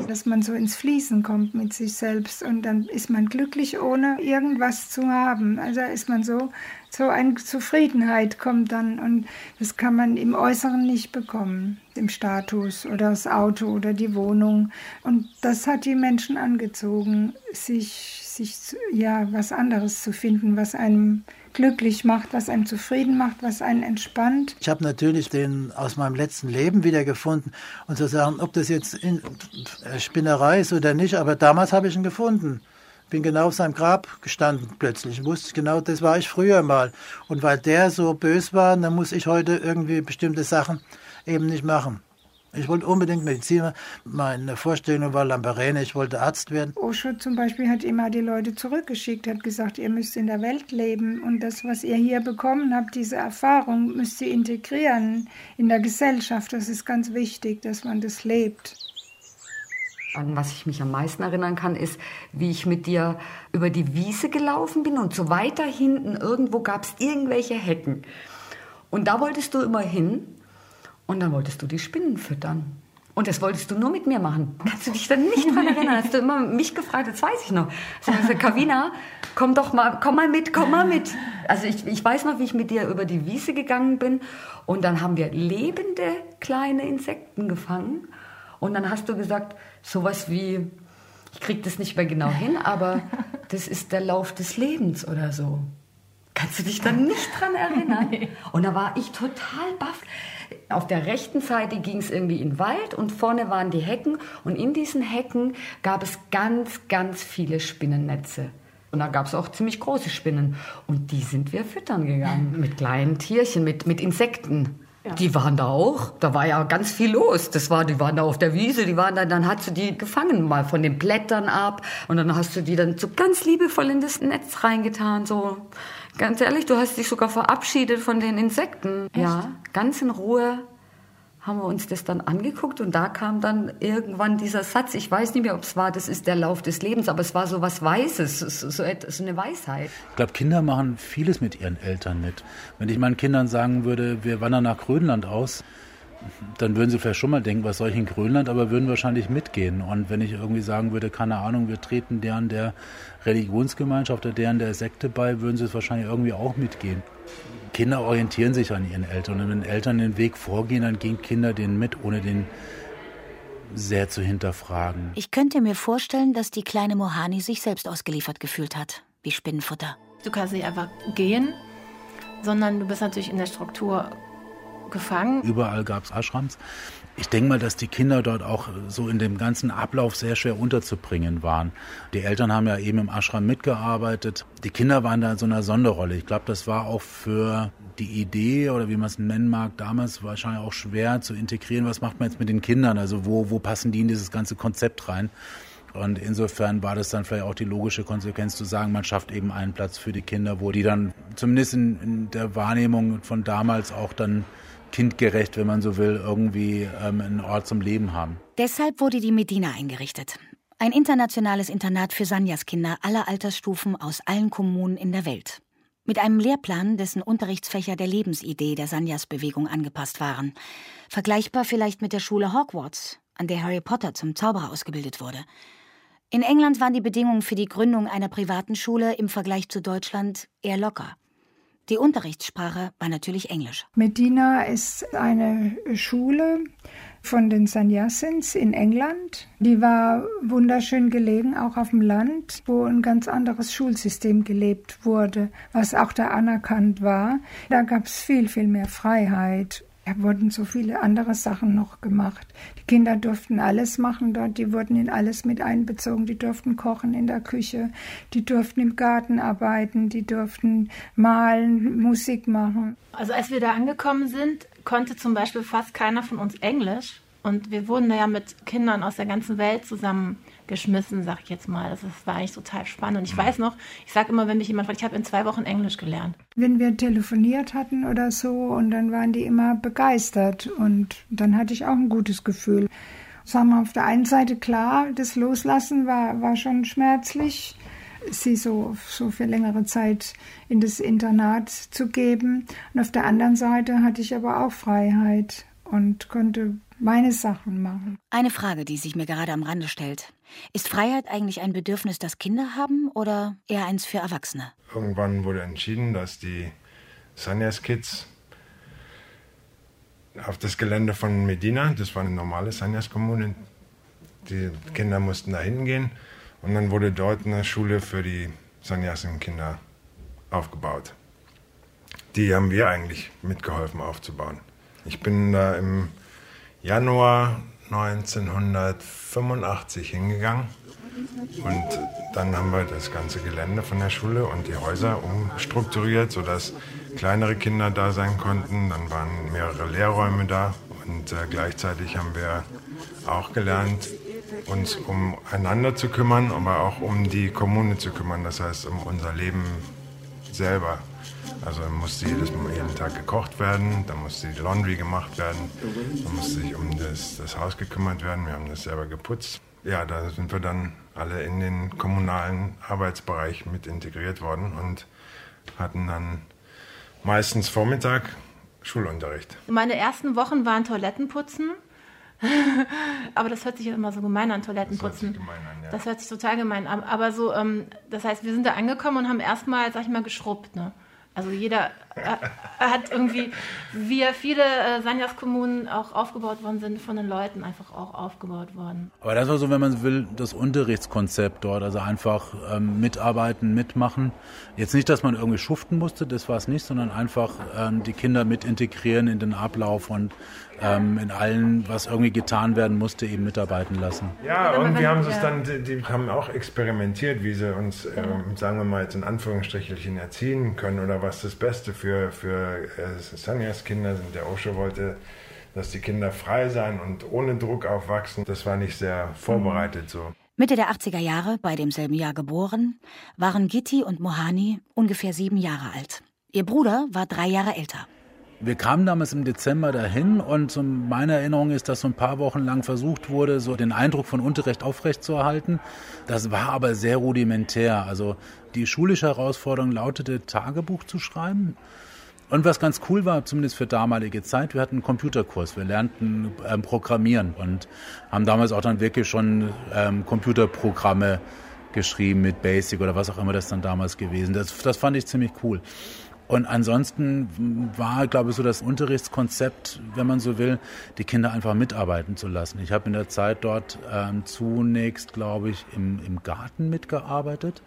Dass man so ins Fließen kommt mit sich selbst und dann ist man glücklich, ohne irgendwas zu haben. Also ist man so eine Zufriedenheit kommt dann und das kann man im Äußeren nicht bekommen, im Status oder das Auto oder die Wohnung. Und das hat die Menschen angezogen, sich was anderes zu finden, was einem glücklich macht, was einem zufrieden macht, was einen entspannt. Ich habe natürlich den aus meinem letzten Leben wiedergefunden und sozusagen, ob das jetzt in Spinnerei ist oder nicht, aber damals habe ich ihn gefunden. Bin genau auf seinem Grab gestanden plötzlich, wusste genau, das war ich früher mal. Und weil der so böse war, dann muss ich heute irgendwie bestimmte Sachen eben nicht machen. Ich wollte unbedingt Mediziner. Meine Vorstellung war Lamparene, ich wollte Arzt werden. Osho zum Beispiel hat immer die Leute zurückgeschickt, hat gesagt, ihr müsst in der Welt leben und das, was ihr hier bekommen habt, diese Erfahrung, müsst ihr integrieren in der Gesellschaft. Das ist ganz wichtig, dass man das lebt. An was ich mich am meisten erinnern kann, ist, wie ich mit dir über die Wiese gelaufen bin und so weiter hinten irgendwo gab es irgendwelche Hecken. Und da wolltest du immer hin. Und dann wolltest du die Spinnen füttern. Und das wolltest du nur mit mir machen. Kannst du dich dann nicht dran erinnern? Hast du immer mich gefragt, das weiß ich noch. Also Karina, komm doch mal, komm mal mit. Also ich weiß noch, wie ich mit dir über die Wiese gegangen bin. Und dann haben wir lebende kleine Insekten gefangen. Und dann hast du gesagt, sowas wie, ich krieg das nicht mehr genau hin, aber das ist der Lauf des Lebens oder so. Kannst du dich dann nicht dran erinnern? Nee. Und da war ich total baff. Auf der rechten Seite ging es irgendwie in den Wald und vorne waren die Hecken. Und in diesen Hecken gab es ganz, ganz viele Spinnennetze. Und da gab es auch ziemlich große Spinnen. Und die sind wir füttern gegangen. Mit kleinen Tierchen, mit Insekten. Ja. Die waren da auch. Da war ja ganz viel los. Die waren da auf der Wiese. Dann hast du die gefangen, mal von den Blättern ab. Und dann hast du die dann so ganz liebevoll in das Netz reingetan, so. Ganz ehrlich, du hast dich sogar verabschiedet von den Insekten. Echt? Ja, ganz in Ruhe haben wir uns das dann angeguckt und da kam dann irgendwann dieser Satz, ich weiß nicht mehr, ob es war, das ist der Lauf des Lebens, aber es war so was Weißes, so eine Weisheit. Ich glaube, Kinder machen vieles mit ihren Eltern mit. Wenn ich meinen Kindern sagen würde, wir wandern nach Grönland aus, dann würden sie vielleicht schon mal denken, was soll ich in Grönland, aber würden wahrscheinlich mitgehen. Und wenn ich irgendwie sagen würde, keine Ahnung, wir treten deren der Religionsgemeinschaft oder deren der Sekte bei, würden sie es wahrscheinlich irgendwie auch mitgehen. Kinder orientieren sich an ihren Eltern und wenn Eltern den Weg vorgehen, dann gehen Kinder den mit, ohne den sehr zu hinterfragen. Ich könnte mir vorstellen, dass die kleine Mohani sich selbst ausgeliefert gefühlt hat, wie Spinnenfutter. Du kannst nicht einfach gehen, sondern du bist natürlich in der Struktur gefangen. Überall gab es Ashrams. Ich denke mal, dass die Kinder dort auch so in dem ganzen Ablauf sehr schwer unterzubringen waren. Die Eltern haben ja eben im Ashram mitgearbeitet. Die Kinder waren da in so einer Sonderrolle. Ich glaube, das war auch für die Idee oder wie man es nennen mag, damals wahrscheinlich auch schwer zu integrieren. Was macht man jetzt mit den Kindern? Also wo passen die in dieses ganze Konzept rein? Und insofern war das dann vielleicht auch die logische Konsequenz zu sagen, man schafft eben einen Platz für die Kinder, wo die dann zumindest in der Wahrnehmung von damals auch dann kindgerecht, wenn man so will, irgendwie einen Ort zum Leben haben. Deshalb wurde die Medina eingerichtet. Ein internationales Internat für Sanyas-Kinder aller Altersstufen aus allen Kommunen in der Welt. Mit einem Lehrplan, dessen Unterrichtsfächer der Lebensidee der Sanyas-Bewegung angepasst waren. Vergleichbar vielleicht mit der Schule Hogwarts, an der Harry Potter zum Zauberer ausgebildet wurde. In England waren die Bedingungen für die Gründung einer privaten Schule im Vergleich zu Deutschland eher locker. Die Unterrichtssprache war natürlich Englisch. Medina ist eine Schule von den Sannyasins in England. Die war wunderschön gelegen, auch auf dem Land, wo ein ganz anderes Schulsystem gelebt wurde, was auch da anerkannt war. Da gab es viel, viel mehr Freiheit. Da wurden so viele andere Sachen noch gemacht. Die Kinder durften alles machen dort, die wurden in alles mit einbezogen. Die durften kochen in der Küche, die durften im Garten arbeiten, die durften malen, Musik machen. Also als wir da angekommen sind, konnte zum Beispiel fast keiner von uns Englisch. Und wir wurden da ja mit Kindern aus der ganzen Welt zusammen geschmissen, sag ich jetzt mal. Das war eigentlich total spannend. Und ich weiß noch, ich sage immer, wenn mich jemand fragt, ich habe in 2 Wochen Englisch gelernt. Wenn wir telefoniert hatten oder so, und dann waren die immer begeistert. Und dann hatte ich auch ein gutes Gefühl. Sagen wir auf der einen Seite, klar, das Loslassen war schon schmerzlich, sie so für längere Zeit in das Internat zu geben. Und auf der anderen Seite hatte ich aber auch Freiheit und konnte meine Sachen machen. Eine Frage, die sich mir gerade am Rande stellt. Ist Freiheit eigentlich ein Bedürfnis, das Kinder haben, oder eher eins für Erwachsene? Irgendwann wurde entschieden, dass die Sanyas Kids auf das Gelände von Medina, das war eine normale Sanyas-Kommune, die Kinder mussten da hingehen, und dann wurde dort eine Schule für die Sanyasin-Kinder aufgebaut. Die haben wir eigentlich mitgeholfen aufzubauen. Ich bin da im Januar 1985 hingegangen und dann haben wir das ganze Gelände von der Schule und die Häuser umstrukturiert, sodass kleinere Kinder da sein konnten. Dann waren mehrere Lehrräume da und gleichzeitig haben wir auch gelernt, uns umeinander zu kümmern, aber auch um die Kommune zu kümmern, das heißt um unser Leben selber. Also musste jeden Tag gekocht werden, dann musste die Laundry gemacht werden, dann musste sich um das Haus gekümmert werden, wir haben das selber geputzt. Ja, da sind wir dann alle in den kommunalen Arbeitsbereich mit integriert worden und hatten dann meistens Vormittag Schulunterricht. Meine ersten Wochen waren Toilettenputzen. Aber das hört sich ja immer so gemein an, Toilettenputzen. Das hört sich gemein an, ja. Das hört sich total gemein an. Aber so, das heißt, wir sind da angekommen und haben erstmal, sag ich mal, geschrubbt, ne? Also jeder hat irgendwie, wie viele Sanyas-Kommunen auch aufgebaut worden sind, von den Leuten einfach auch aufgebaut worden. Aber das war so, wenn man will, das Unterrichtskonzept dort, also einfach mitarbeiten, mitmachen. Jetzt nicht, dass man irgendwie schuften musste, das war es nicht, sondern einfach die Kinder mit integrieren in den Ablauf und in allem, was irgendwie getan werden musste, eben mitarbeiten lassen. Ja, irgendwie haben sie es dann, die haben auch experimentiert, wie sie uns, sagen wir mal jetzt in Anführungsstrichelchen, erziehen können oder was das Beste für Sanyas Kinder sind. Der Osho wollte, dass die Kinder frei sein und ohne Druck aufwachsen. Das war nicht sehr vorbereitet so. Mitte der 80er Jahre, bei demselben Jahr geboren, waren Gitti und Mohani ungefähr 7 Jahre alt. Ihr Bruder war 3 Jahre älter. Wir kamen damals im Dezember dahin und so meine Erinnerung ist, dass so ein paar Wochen lang versucht wurde, so den Eindruck von Unterricht aufrechtzuerhalten. Das war aber sehr rudimentär. Also die schulische Herausforderung lautete, Tagebuch zu schreiben. Und was ganz cool war, zumindest für damalige Zeit, wir hatten einen Computerkurs. Wir lernten Programmieren und haben damals auch dann wirklich schon Computerprogramme geschrieben mit Basic oder was auch immer das dann damals gewesen. Das fand ich ziemlich cool. Und ansonsten war, glaube ich, so das Unterrichtskonzept, wenn man so will, die Kinder einfach mitarbeiten zu lassen. Ich habe in der Zeit dort zunächst, glaube ich, im Garten mitgearbeitet,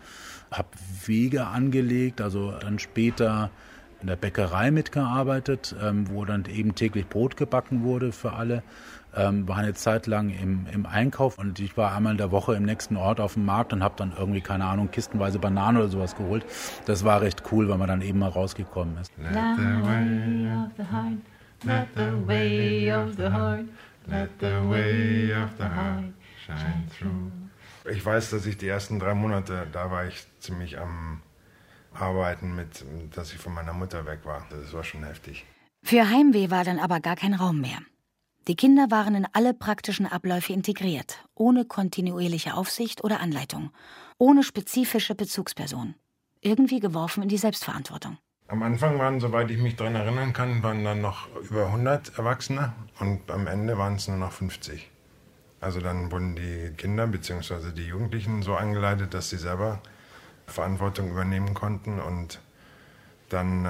habe Wege angelegt, also dann später in der Bäckerei mitgearbeitet, wo dann eben täglich Brot gebacken wurde für alle. War eine Zeit lang im Einkauf und ich war einmal in der Woche im nächsten Ort auf dem Markt und habe dann irgendwie, keine Ahnung, kistenweise Bananen oder sowas geholt. Das war recht cool, weil man dann eben mal rausgekommen ist. Let the way of the heart, let the way of the heart, let the way of the heart shine through. Ich weiß, dass ich die ersten 3 Monate, da war ich ziemlich am Arbeiten mit, dass ich von meiner Mutter weg war. Das war schon heftig. Für Heimweh war dann aber gar kein Raum mehr. Die Kinder waren in alle praktischen Abläufe integriert, ohne kontinuierliche Aufsicht oder Anleitung, ohne spezifische Bezugsperson, irgendwie geworfen in die Selbstverantwortung. Am Anfang waren, soweit ich mich daran erinnern kann, waren dann noch über 100 Erwachsene und am Ende waren es nur noch 50. Also dann wurden die Kinder bzw. die Jugendlichen so angeleitet, dass sie selber Verantwortung übernehmen konnten und dann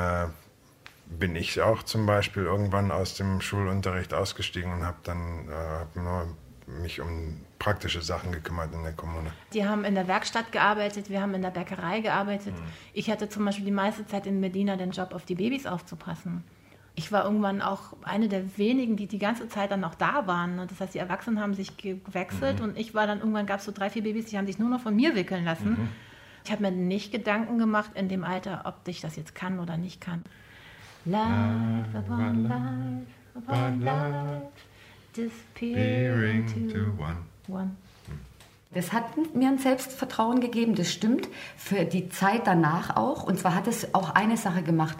bin ich auch zum Beispiel irgendwann aus dem Schulunterricht ausgestiegen und habe dann nur mich um praktische Sachen gekümmert in der Kommune. Die haben in der Werkstatt gearbeitet, wir haben in der Bäckerei gearbeitet. Mhm. Ich hatte zum Beispiel die meiste Zeit in Medina den Job, auf die Babys aufzupassen. Ich war irgendwann auch eine der wenigen, die ganze Zeit dann auch da waren. Das heißt, die Erwachsenen haben sich gewechselt und ich war dann irgendwann, gab es so 3, 4 Babys, die haben sich nur noch von mir wickeln lassen. Mhm. Ich habe mir nicht Gedanken gemacht in dem Alter, ob ich das jetzt kann oder nicht kann. Life upon life upon life, disappearing to one. Das hat mir ein Selbstvertrauen gegeben, das stimmt, für die Zeit danach auch. Und zwar hat es auch eine Sache gemacht.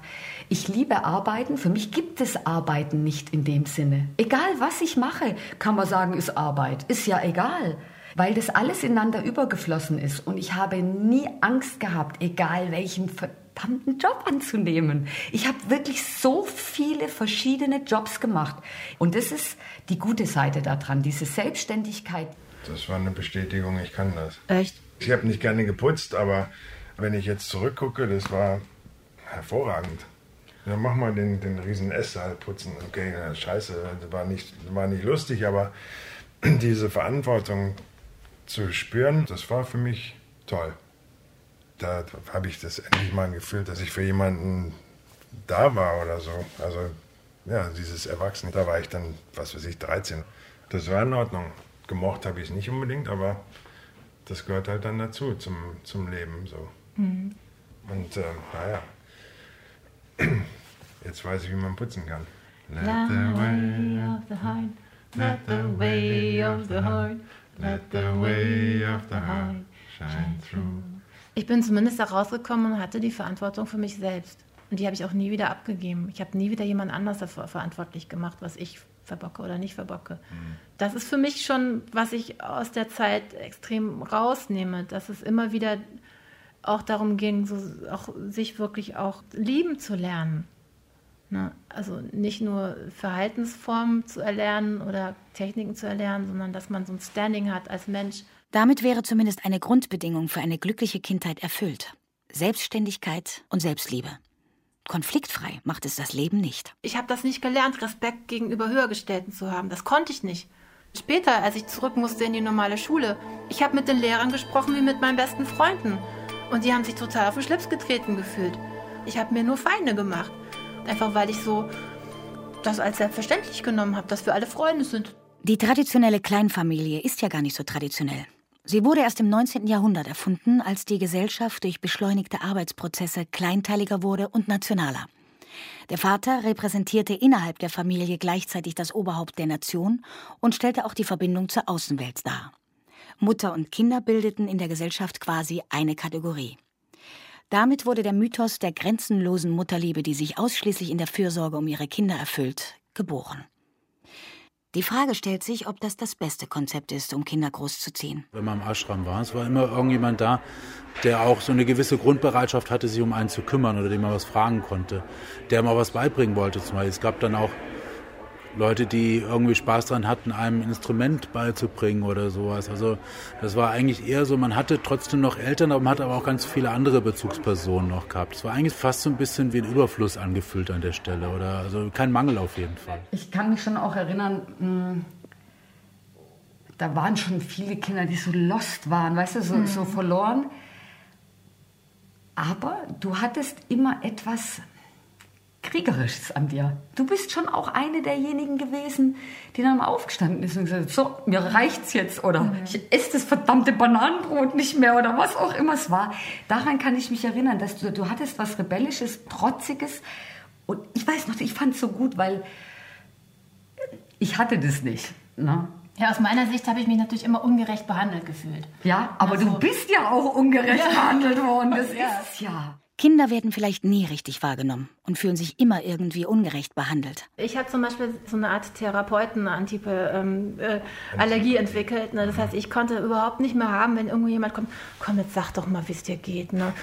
Ich liebe Arbeiten, für mich gibt es Arbeiten nicht in dem Sinne. Egal, was ich mache, kann man sagen, ist Arbeit, ist ja egal, weil das alles ineinander übergeflossen ist. Und ich habe nie Angst gehabt, egal welchen verdammten Job anzunehmen. Ich habe wirklich so viele verschiedene Jobs gemacht. Und das ist die gute Seite daran, diese Selbstständigkeit. Das war eine Bestätigung, ich kann das. Echt? Ich habe nicht gerne geputzt, aber wenn ich jetzt zurückgucke, das war hervorragend. Dann mach mal den riesen Esssaal putzen. Okay, na, scheiße, war nicht lustig, aber diese Verantwortung zu spüren, das war für mich toll. Da habe ich das endlich mal gefühlt, dass ich für jemanden da war oder so. Also ja, dieses Erwachsene, da war ich dann, was weiß ich, 13. Das war in Ordnung. Gemocht habe ich es nicht unbedingt, aber das gehört halt dann dazu, zum Leben. So. Mhm. Und naja, jetzt weiß ich, wie man putzen kann. Let the way of the heart, let the way of the heart, let the way of the heart shine through. Ich bin zumindest da rausgekommen und hatte die Verantwortung für mich selbst. Und die habe ich auch nie wieder abgegeben. Ich habe nie wieder jemand anders dafür verantwortlich gemacht, was ich verbocke oder nicht verbocke. Mhm. Das ist für mich schon, was ich aus der Zeit extrem rausnehme, dass es immer wieder auch darum ging, so auch, sich wirklich auch lieben zu lernen. Ne? Also nicht nur Verhaltensformen zu erlernen oder Techniken zu erlernen, sondern dass man so ein Standing hat als Mensch. Damit wäre zumindest eine Grundbedingung für eine glückliche Kindheit erfüllt. Selbstständigkeit und Selbstliebe. Konfliktfrei macht es das Leben nicht. Ich habe das nicht gelernt, Respekt gegenüber Höhergestellten zu haben. Das konnte ich nicht. Später, als ich zurück musste in die normale Schule, ich habe mit den Lehrern gesprochen wie mit meinen besten Freunden. Und die haben sich total auf den Schlips getreten gefühlt. Ich habe mir nur Feinde gemacht. Einfach weil ich so das als selbstverständlich genommen habe, dass wir alle Freunde sind. Die traditionelle Kleinfamilie ist ja gar nicht so traditionell. Sie wurde erst im 19. Jahrhundert erfunden, als die Gesellschaft durch beschleunigte Arbeitsprozesse kleinteiliger wurde und nationaler. Der Vater repräsentierte innerhalb der Familie gleichzeitig das Oberhaupt der Nation und stellte auch die Verbindung zur Außenwelt dar. Mutter und Kinder bildeten in der Gesellschaft quasi eine Kategorie. Damit wurde der Mythos der grenzenlosen Mutterliebe, die sich ausschließlich in der Fürsorge um ihre Kinder erfüllt, geboren. Die Frage stellt sich, ob das das beste Konzept ist, um Kinder großzuziehen. Wenn man im Ashram war, es war immer irgendjemand da, der auch so eine gewisse Grundbereitschaft hatte, sich um einen zu kümmern oder dem man was fragen konnte, der mal was beibringen wollte. Es gab dann auch Leute, die irgendwie Spaß daran hatten, einem ein Instrument beizubringen oder sowas. Also das war eigentlich eher so, man hatte trotzdem noch Eltern, aber man hat aber auch ganz viele andere Bezugspersonen noch gehabt. Es war eigentlich fast so ein bisschen wie ein Überfluss angefüllt an der Stelle, oder? Also kein Mangel auf jeden Fall. Ich kann mich schon auch erinnern, da waren schon viele Kinder, die so lost waren, weißt du, so verloren. Aber du hattest immer etwas Kriegerisches an dir. Du bist schon auch eine derjenigen gewesen, die dann mal aufgestanden ist und gesagt hat, so, mir reicht's jetzt, oder ich esse das verdammte Bananenbrot nicht mehr oder was auch immer es war. Daran kann ich mich erinnern, dass du hattest was Rebellisches, Trotziges, und ich weiß noch, ich fand's so gut, weil ich hatte das nicht. Ne? Ja, aus meiner Sicht habe ich mich natürlich immer ungerecht behandelt gefühlt. Ja, aber also, du bist ja auch ungerecht behandelt worden, das ist es ja. Kinder werden vielleicht nie richtig wahrgenommen und fühlen sich immer irgendwie ungerecht behandelt. Ich habe zum Beispiel so eine Art Allergie entwickelt. Ne? Das heißt, ich konnte überhaupt nicht mehr haben, wenn irgendwo jemand kommt, komm, jetzt sag doch mal, wie es dir geht. Ne?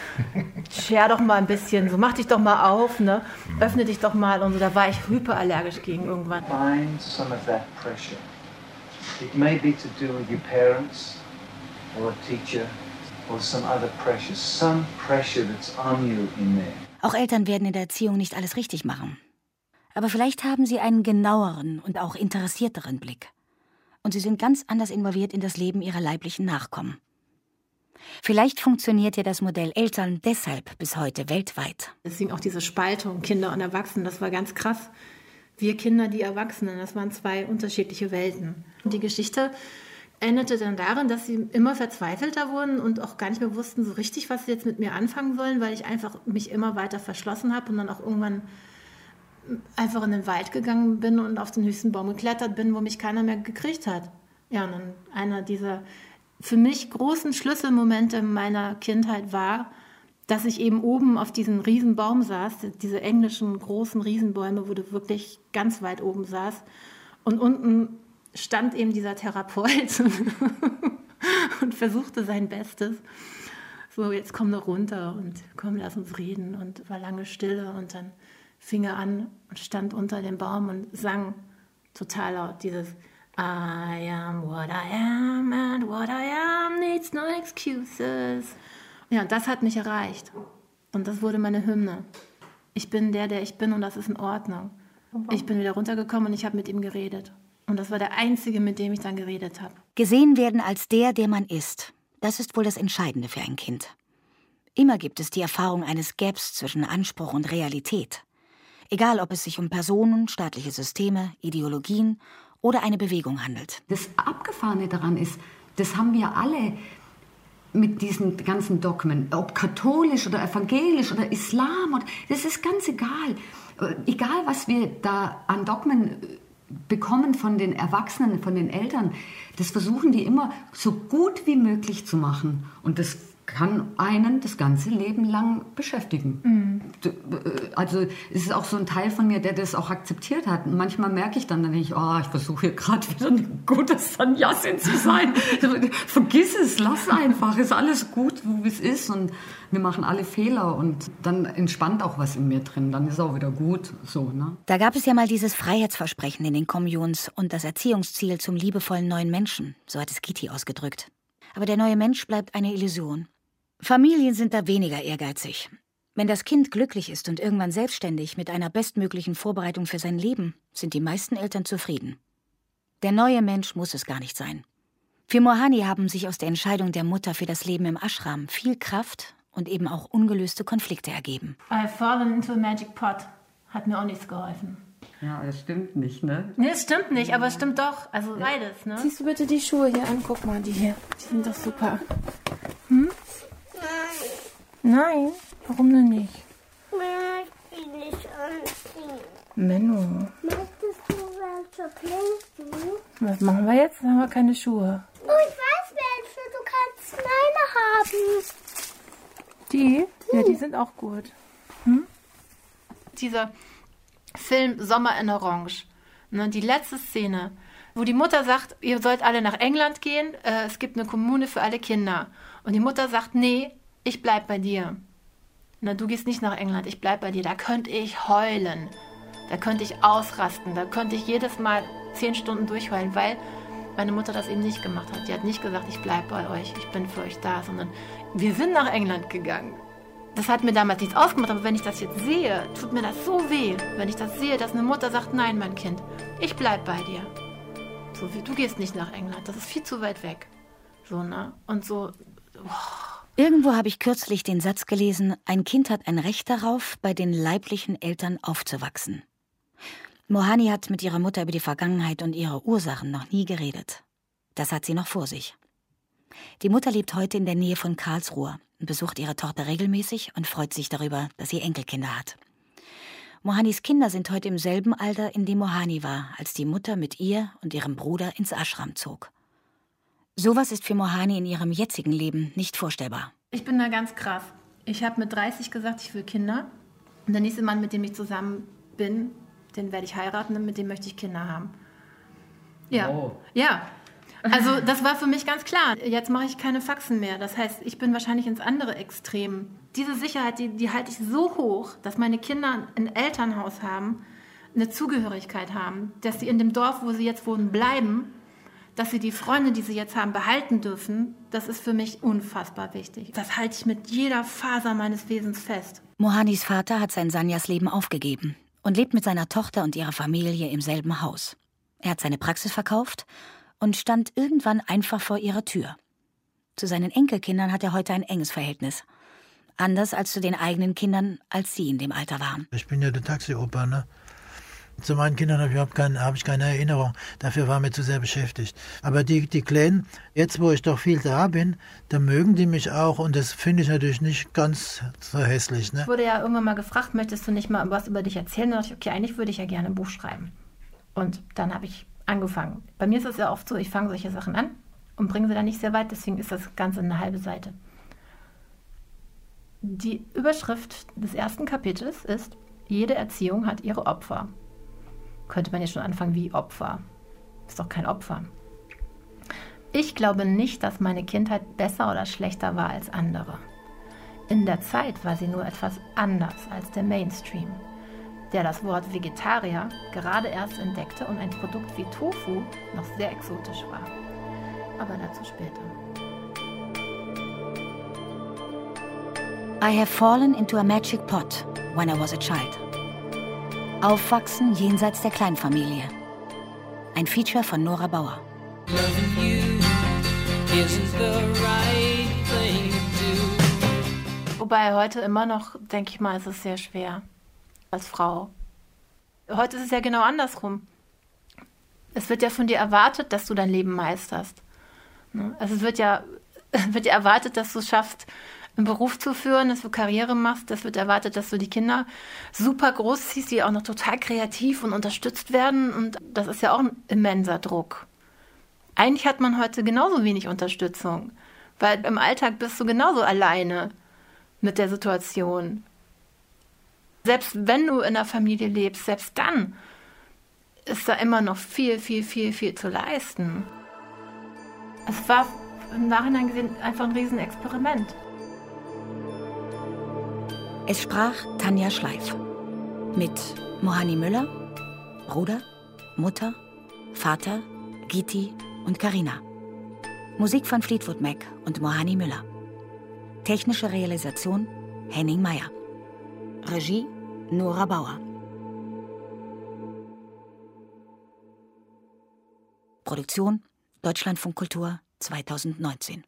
Scher doch mal ein bisschen, so mach dich doch mal auf, ne? Öffne dich doch mal. Und so, da war ich hyperallergisch gegen irgendwann. Find some of that pressure. It may be to do with your parents or a teacher. Or some pressure that's on you in there. Auch Eltern werden in der Erziehung nicht alles richtig machen. Aber vielleicht haben sie einen genaueren und auch interessierteren Blick. Und sie sind ganz anders involviert in das Leben ihrer leiblichen Nachkommen. Vielleicht funktioniert ja das Modell Eltern deshalb bis heute weltweit. Deswegen auch diese Spaltung Kinder und Erwachsenen, das war ganz krass. Wir Kinder, die Erwachsenen, das waren zwei unterschiedliche Welten. Und die Geschichte endete dann darin, dass sie immer verzweifelter wurden und auch gar nicht mehr wussten so richtig, was sie jetzt mit mir anfangen sollen, weil ich einfach mich immer weiter verschlossen habe und dann auch irgendwann einfach in den Wald gegangen bin und auf den höchsten Baum geklettert bin, wo mich keiner mehr gekriegt hat. Ja, und dann einer dieser für mich großen Schlüsselmomente meiner Kindheit war, dass ich eben oben auf diesem Riesenbaum saß, diese englischen großen Riesenbäume, wo du wirklich ganz weit oben saß. Und unten stand eben dieser Therapeut und versuchte sein Bestes. So, jetzt komm doch runter und komm, lass uns reden. Und war lange Stille und dann fing er an und stand unter dem Baum und sang total laut dieses I am what I am and what I am needs no excuses. Ja, und das hat mich erreicht. Und das wurde meine Hymne. Ich bin der ich bin und das ist in Ordnung. Ich bin wieder runtergekommen und ich habe mit ihm geredet. Und das war der Einzige, mit dem ich dann geredet habe. Gesehen werden als der man ist, das ist wohl das Entscheidende für ein Kind. Immer gibt es die Erfahrung eines Gaps zwischen Anspruch und Realität. Egal, ob es sich um Personen, staatliche Systeme, Ideologien oder eine Bewegung handelt. Das Abgefahrene daran ist, das haben wir alle mit diesen ganzen Dogmen, ob katholisch oder evangelisch oder Islam, oder, das ist ganz egal. Egal, was wir da an Dogmen bekommen von den Erwachsenen, von den Eltern, das versuchen die immer so gut wie möglich zu machen. Und das kann einen das ganze Leben lang beschäftigen. Mhm. Also es ist auch so ein Teil von mir, der das auch akzeptiert hat. Und manchmal merke ich dann nicht, ich versuche hier gerade wieder ein gutes Sannyasin zu sein. Vergiss es, lass einfach, ist alles gut, wie es ist. Und wir machen alle Fehler und dann entspannt auch was in mir drin. Dann ist auch wieder gut. So, ne? Da gab es ja mal dieses Freiheitsversprechen in den Kommunes und das Erziehungsziel zum liebevollen neuen Menschen. So hat es Gitti ausgedrückt. Aber der neue Mensch bleibt eine Illusion. Familien sind da weniger ehrgeizig. Wenn das Kind glücklich ist und irgendwann selbstständig mit einer bestmöglichen Vorbereitung für sein Leben, sind die meisten Eltern zufrieden. Der neue Mensch muss es gar nicht sein. Für Mohani haben sich aus der Entscheidung der Mutter für das Leben im Ashram viel Kraft und eben auch ungelöste Konflikte ergeben. I've fallen into a magic pot. Hat mir auch nichts geholfen. Ja, das stimmt nicht, ne? Nee, das stimmt nicht, aber es stimmt doch. Also beides, ne? Siehst du bitte die Schuhe hier an? Guck mal, die hier. Die sind doch super. Hm? Nein, warum denn nicht? Mag ich nicht anziehen. Menno. Möchtest du welche bringen? Was machen wir jetzt? Dann haben wir keine Schuhe. Oh, ich weiß welche. Du kannst meine haben. Die? Ja, die sind auch gut. Hm? Dieser Film Sommer in Orange. Ne, die letzte Szene, wo die Mutter sagt, ihr sollt alle nach England gehen. Es gibt eine Kommune für alle Kinder. Und die Mutter sagt, nee, ich bleib bei dir. Na, du gehst nicht nach England, ich bleib bei dir. Da könnte ich heulen. Da könnte ich ausrasten. Da könnte ich jedes Mal 10 Stunden durchheulen, weil meine Mutter das eben nicht gemacht hat. Die hat nicht gesagt, ich bleib bei euch, ich bin für euch da, sondern wir sind nach England gegangen. Das hat mir damals nichts ausgemacht, aber wenn ich das jetzt sehe, tut mir das so weh. Wenn ich das sehe, dass eine Mutter sagt, nein, mein Kind, ich bleib bei dir. So, du gehst nicht nach England, das ist viel zu weit weg. So, ne? Und so, boah. Irgendwo habe ich kürzlich den Satz gelesen, ein Kind hat ein Recht darauf, bei den leiblichen Eltern aufzuwachsen. Mohani hat mit ihrer Mutter über die Vergangenheit und ihre Ursachen noch nie geredet. Das hat sie noch vor sich. Die Mutter lebt heute in der Nähe von Karlsruhe und besucht ihre Tochter regelmäßig und freut sich darüber, dass sie Enkelkinder hat. Mohanis Kinder sind heute im selben Alter, in dem Mohani war, als die Mutter mit ihr und ihrem Bruder ins Ashram zog. Sowas ist für Mohani in ihrem jetzigen Leben nicht vorstellbar. Ich bin da ganz krass. Ich habe mit 30 gesagt, ich will Kinder. Und der nächste Mann, mit dem ich zusammen bin, den werde ich heiraten und mit dem möchte ich Kinder haben. Ja, oh. Ja. Also das war für mich ganz klar. Jetzt mache ich keine Faxen mehr. Das heißt, ich bin wahrscheinlich ins andere Extrem. Diese Sicherheit, die halte ich so hoch, dass meine Kinder ein Elternhaus haben, eine Zugehörigkeit haben, dass sie in dem Dorf, wo sie jetzt wohnen, bleiben, dass sie die Freunde, die sie jetzt haben, behalten dürfen, das ist für mich unfassbar wichtig. Das halte ich mit jeder Faser meines Wesens fest. Mohanis Vater hat sein Sanyas-Leben aufgegeben und lebt mit seiner Tochter und ihrer Familie im selben Haus. Er hat seine Praxis verkauft und stand irgendwann einfach vor ihrer Tür. Zu seinen Enkelkindern hat er heute ein enges Verhältnis. Anders als zu den eigenen Kindern, als sie in dem Alter waren. Ich bin ja der Taxi-Opa, ne? Zu meinen Kindern habe ich keine Erinnerung. Dafür war mir zu sehr beschäftigt. Aber die Kleinen, jetzt wo ich doch viel da bin, da mögen die mich auch. Und das finde ich natürlich nicht ganz so hässlich. Ne? Ich wurde ja irgendwann mal gefragt, möchtest du nicht mal was über dich erzählen? Da dachte ich, okay, eigentlich würde ich ja gerne ein Buch schreiben. Und dann habe ich angefangen. Bei mir ist es ja oft so, ich fange solche Sachen an und bringen sie da nicht sehr weit, deswegen ist das Ganze eine halbe Seite. Die Überschrift des ersten Kapitels ist: Jede Erziehung hat ihre Opfer. Könnte man ja schon anfangen, wie Opfer. Ist doch kein Opfer. Ich glaube nicht, dass meine Kindheit besser oder schlechter war als andere. In der Zeit war sie nur etwas anders als der Mainstream, der das Wort Vegetarier gerade erst entdeckte und ein Produkt wie Tofu noch sehr exotisch war. Aber dazu später. I have fallen into a magic pot when I was a child. Aufwachsen jenseits der Kleinfamilie. Ein Feature von Nora Bauer. Loving you isn't the right thing to do. Wobei heute immer noch, denke ich mal, ist es sehr schwer. Als Frau. Heute ist es ja genau andersrum. Es wird ja von dir erwartet, dass du dein Leben meisterst. Also es wird ja erwartet, dass du es schaffst, einen Beruf zu führen, dass du Karriere machst. Es wird erwartet, dass du die Kinder super groß ziehst, die auch noch total kreativ und unterstützt werden. Und das ist ja auch ein immenser Druck. Eigentlich hat man heute genauso wenig Unterstützung, weil im Alltag bist du genauso alleine mit der Situation. Selbst wenn du in der Familie lebst, selbst dann ist da immer noch viel, viel, viel, viel zu leisten. Es war im Nachhinein gesehen einfach ein Riesenexperiment. Es sprach Tanja Schleif mit Mohani Müller, Bruder, Mutter, Vater, Gitti und Karina. Musik von Fleetwood Mac und Mohani Müller. Technische Realisation Henning Meyer. Regie Nora Bauer. Produktion Deutschlandfunk Kultur 2019.